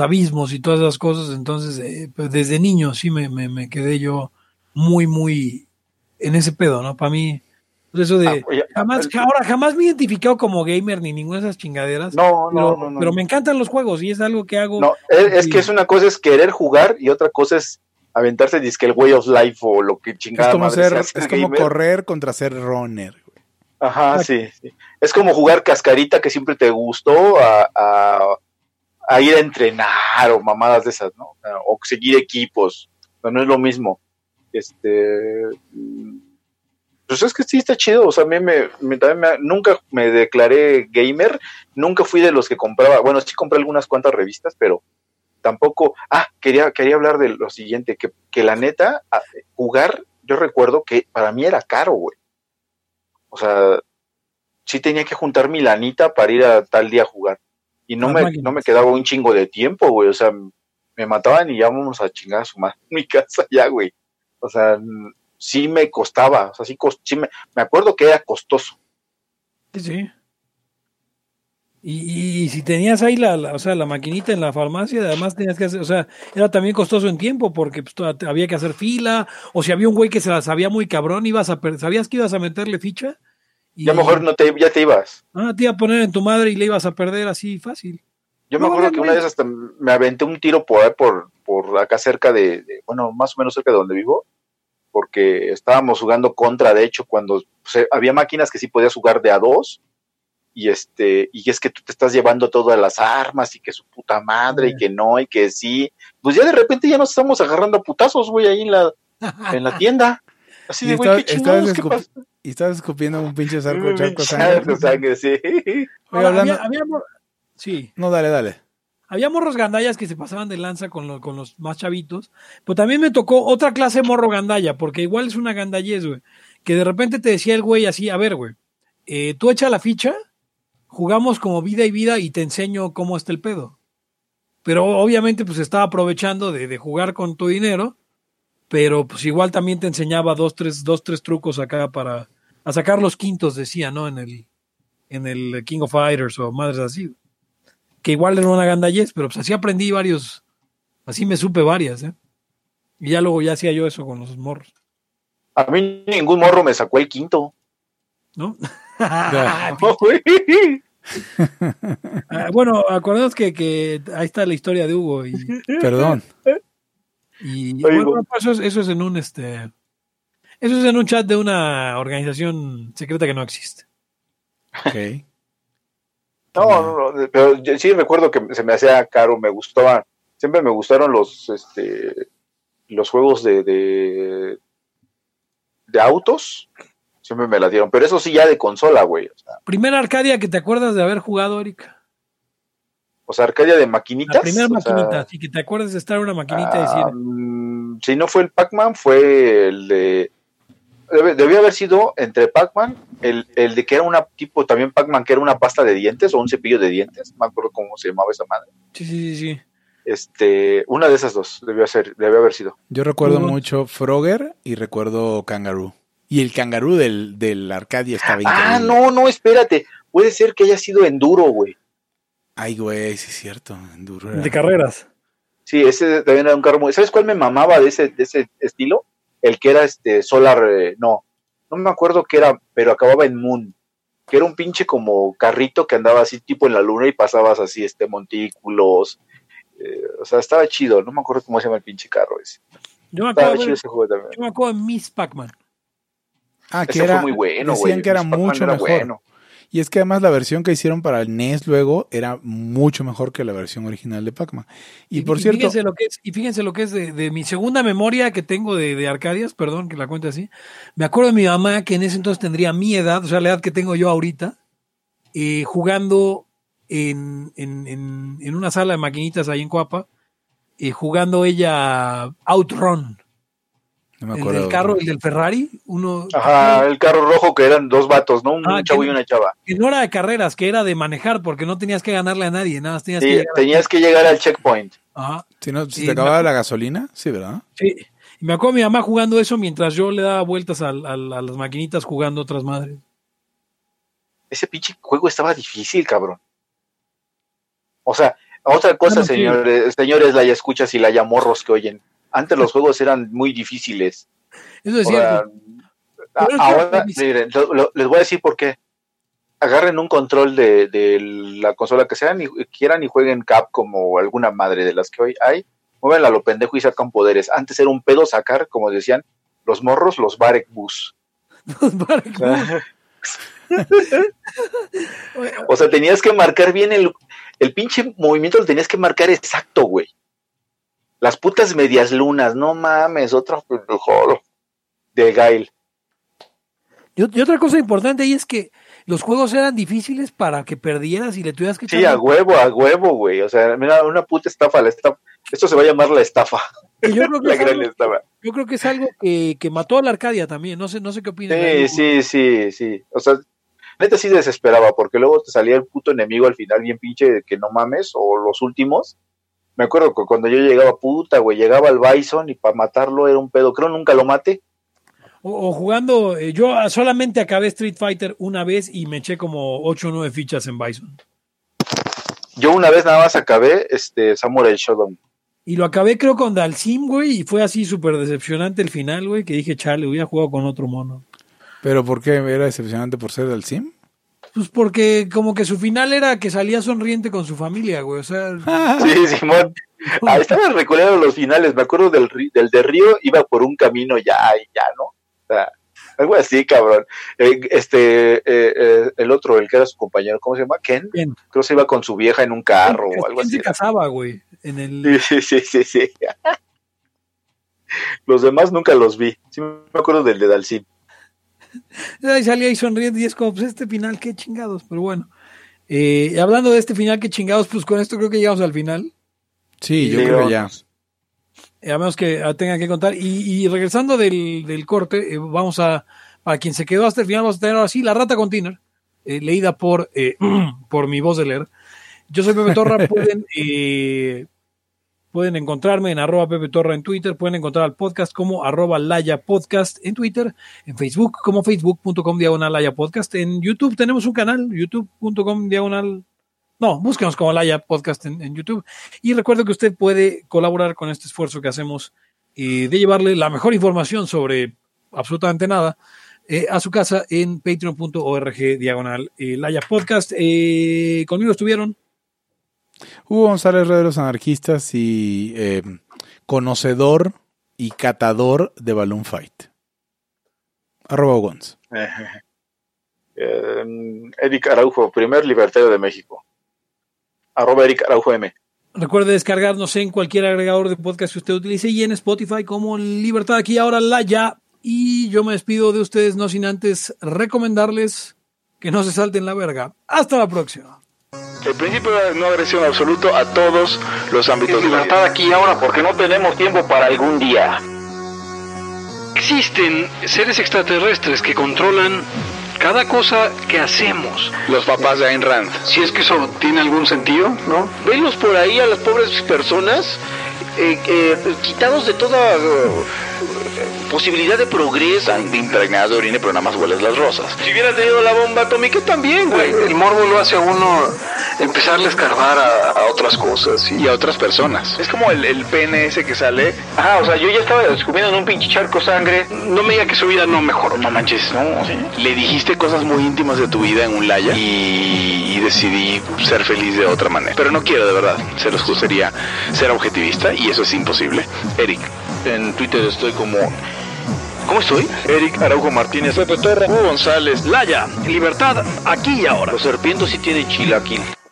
abismos y todas esas cosas. Entonces, pues desde niño sí me quedé yo... muy, muy en ese pedo, ¿no? Para mí, eso de... jamás me he identificado como gamer ni ninguna de esas chingaderas. No. Pero me encantan los juegos y es algo que hago. No, es que es una cosa es querer jugar y otra cosa es aventarse disque el way of life o lo que chingada madre se hace. Es como correr contra ser runner. Güey. Ajá, sí. Es como jugar cascarita que siempre te gustó a ir a entrenar o mamadas de esas, ¿no? O seguir equipos. No es lo mismo. Pues es que sí está chido, o sea, a mí nunca me declaré gamer, nunca fui de los que compraba, bueno, sí compré algunas cuantas revistas, pero tampoco, quería hablar de lo siguiente, que la neta, jugar, yo recuerdo que para mí era caro, güey, o sea, sí tenía que juntar mi lanita para ir a tal día a jugar, y no me quedaba un chingo de tiempo, güey, o sea, me mataban y ya vamos a chingar a su madre en mi casa ya, güey. O sea, sí me costaba, o sea, sí me acuerdo que era costoso. Sí. Y si tenías ahí la maquinita en la farmacia, además tenías que hacer, o sea, era también costoso en tiempo porque pues, había que hacer fila, o si había un güey que se la sabía muy cabrón, ¿sabías que ibas a meterle ficha? Y ya mejor ya te ibas. Ah, te iba a poner en tu madre y le ibas a perder así fácil. Yo me acuerdo que una vez hasta me aventé un tiro por acá cerca de más o menos cerca de donde vivo, porque estábamos jugando contra, de hecho, cuando pues, había máquinas que sí podías jugar de a dos, y es que tú te estás llevando todas las armas, y que su puta madre, sí. Y que no, y que sí, pues ya de repente ya nos estamos agarrando a putazos, güey, ahí en la tienda, así de güey, qué chingados, ¿qué pasa? Y estabas escupiendo un pinche charco sangre, sí. Oye, hablando... Sí. No, dale. Había morros gandallas que se pasaban de lanza con los más chavitos, pero también me tocó otra clase de morro gandalla, porque igual es una gandallez, güey, que de repente te decía el güey así, a ver, güey, tú echa la ficha, jugamos como vida y vida y te enseño cómo está el pedo. Pero obviamente pues estaba aprovechando de jugar con tu dinero, pero pues igual también te enseñaba dos, tres trucos acá para a sacar los quintos, decía, ¿no? En el King of Fighters o madres así, güey. Que igual era una gandallez, pero pues así aprendí varios, así me supe varias, ¿eh? Y ya luego ya hacía yo eso con los morros. A mí ningún morro me sacó el quinto. ¿No? Bueno, acordemos que ahí está la historia de Hugo. Y, perdón. Y oye, bueno, eso es en un eso es en un chat de una organización secreta que no existe. Ok. No, pero yo sí recuerdo que se me hacía caro, me gustaba, siempre me gustaron los juegos de autos, Siempre me las dieron. Pero eso sí, ya de consola, güey. O sea. ¿Primera Arcadia que te acuerdas de haber jugado, Erika? O sea, Arcadia de maquinitas. La primera maquinita, sí, que te acuerdas de estar en una maquinita y decir. Si no fue el Pac-Man, fue el de. Debió haber sido entre Pac-Man, el de que era una tipo, también Pac-Man, que era una pasta de dientes o un cepillo de dientes, no me acuerdo cómo se llamaba esa madre. Sí, sí, sí. Una de esas dos debió haber sido. Yo recuerdo mucho Frogger y recuerdo Kangaroo. Y el Kangaroo del Arcadia estaba increíble. Ah, no, espérate. Puede ser que haya sido Enduro, güey. Ay, güey, sí es cierto, Enduro. Era... De carreras. Sí, ese también era un carro muy... ¿Sabes cuál me mamaba de ese estilo? El que era Solar, no me acuerdo qué era, pero acababa en Moon, que era un pinche como carrito que andaba así tipo en la luna y pasabas así montículos, o sea, estaba chido, no me acuerdo cómo se llama el pinche carro ese. Yo me acuerdo de Miss Pac-Man. Ah, que ese era, fue muy bueno, güey. Decían que era mucho mejor. Bueno. Y es que además la versión que hicieron para el NES luego era mucho mejor que la versión original de Pac-Man. Y por cierto... Fíjense lo que es de mi segunda memoria que tengo de Arcadias, perdón que la cuente así. Me acuerdo de mi mamá, que en ese entonces tendría mi edad, o sea, la edad que tengo yo ahorita, jugando en una sala de maquinitas ahí en Coapa, jugando ella Outrun. No me acuerdo. El del carro, el del Ferrari, uno... Ajá, el carro rojo que eran dos vatos, ¿no? Un chavo y una chava. Que no era de carreras, que era de manejar, porque no tenías que ganarle a nadie, nada más tenías que llegar. Tenías que llegar al checkpoint. Ajá. Si no, ¿se te acababa la gasolina? Sí, ¿verdad? Sí. Y me acuerdo de mi mamá jugando eso mientras yo le daba vueltas a las maquinitas jugando otras madres. Ese pinche juego estaba difícil, cabrón. O sea, otra cosa, señores, la ya escuchas y la ya morros que oyen. Antes los juegos eran muy difíciles. Eso es cierto. Ahora, miren, les voy a decir por qué. Agarren un control de la consola que sean y quieran y jueguen Capcom o alguna madre de las que hoy hay. Mueven a lo pendejo y sacan poderes. Antes era un pedo sacar, como decían los morros, los Barek Bus. Los Barek Bus. O sea, tenías que marcar bien el pinche movimiento, lo tenías que marcar exacto, güey. Las putas medias lunas, no mames, otro joder de Gail. Y otra cosa importante ahí es que los juegos eran difíciles para que perdieras y le tuvieras que... Sí, a huevo, güey. O sea, mira, una puta estafa, esto se va a llamar la estafa. Yo creo que es algo que mató a la Arcadia también, no sé qué opinas. Sí. O sea, neta sí desesperaba, porque luego te salía el puto enemigo al final bien pinche que no mames, o los últimos. Me acuerdo que cuando yo llegaba, puta, güey, llegaba al Bison y para matarlo era un pedo. Creo nunca lo maté. O jugando, yo solamente acabé Street Fighter una vez y me eché como 8 o 9 fichas en Bison. Yo una vez nada más acabé Samurai Shodown. Y lo acabé creo con Dalsim, güey, y fue así súper decepcionante el final, güey, que dije, chale, hubiera jugado con otro mono. ¿Pero por qué era decepcionante por ser Dalsim? Pues porque como que su final era que salía sonriente con su familia, güey, o sea... Sí, Simón. Ahí estaban reculando los finales, me acuerdo del de Río, iba por un camino ya, ¿no? O sea, algo así, cabrón. El otro, el que era su compañero, ¿cómo se llama? Ken. Creo que se iba con su vieja en un carro o algo así. Ken se casaba, güey. Sí. Los demás nunca los vi. Sí me acuerdo del de Dalsim. Y salía ahí sonriendo y es como, pues este final, qué chingados, pero bueno. Hablando de este final, qué chingados, pues con esto creo que llegamos al final. Sí, yo creo que ya. A menos que tengan que contar. Y regresando del corte, vamos a, para quien se quedó hasta el final, vamos a tener ahora sí La Rata Container, leída por mi voz de leer. Yo soy Pepe Torra, pueden encontrarme en @Pepe Torra en Twitter, pueden encontrar al podcast como @Laya Podcast en Twitter, en Facebook como facebook.com/Laya Podcast, en YouTube tenemos un canal, youtube.com/, no, búsquenos como Laya Podcast en YouTube, y recuerdo que usted puede colaborar con este esfuerzo que hacemos de llevarle la mejor información sobre absolutamente nada a su casa en patreon.org/Laya Podcast. Conmigo estuvieron Hugo González, Red de los Anarquistas, y conocedor y catador de Balloon Fight. @Gonz. Eric Araujo, primer libertario de México. @Eric Araujo M. Recuerde descargarnos en cualquier agregador de podcast que usted utilice y en Spotify como Libertad Aquí y Ahora Laya Y yo me despido de ustedes, no sin antes recomendarles que no se salten la verga. ¡Hasta la próxima! El principio de no agresión absoluto a todos los ámbitos. Libertad aquí y ahora, porque no tenemos tiempo para algún día. Existen seres extraterrestres que controlan cada cosa que hacemos. Los papás de Ayn Rand. Si es que eso tiene algún sentido, ¿no? Venlos por ahí a las pobres personas quitados de toda posibilidad de progreso. Están impregnadas de orina, pero nada más hueles las rosas. Si hubiera tenido la bomba atómica también, güey. El morbo lo hace a uno empezarle a escarbar a otras cosas, ¿sí? Y a otras personas. Es como el pene ese que sale. Ajá, o sea, yo ya estaba descubriendo en un pinche charco sangre. No me diga que su vida no mejoró. No manches, no. ¿Sí? Le dijiste cosas muy íntimas de tu vida en un Laya y decidí ser feliz de otra manera. Pero no quiero, de verdad. Se los gustaría ser objetivista y eso es imposible. Eric. En Twitter estoy como... ¿Cómo estoy? Eric Araujo Martínez, Pepe Torra, Hugo González, Laya, Libertad, aquí y ahora. Los serpientes sí tienen chilaquil.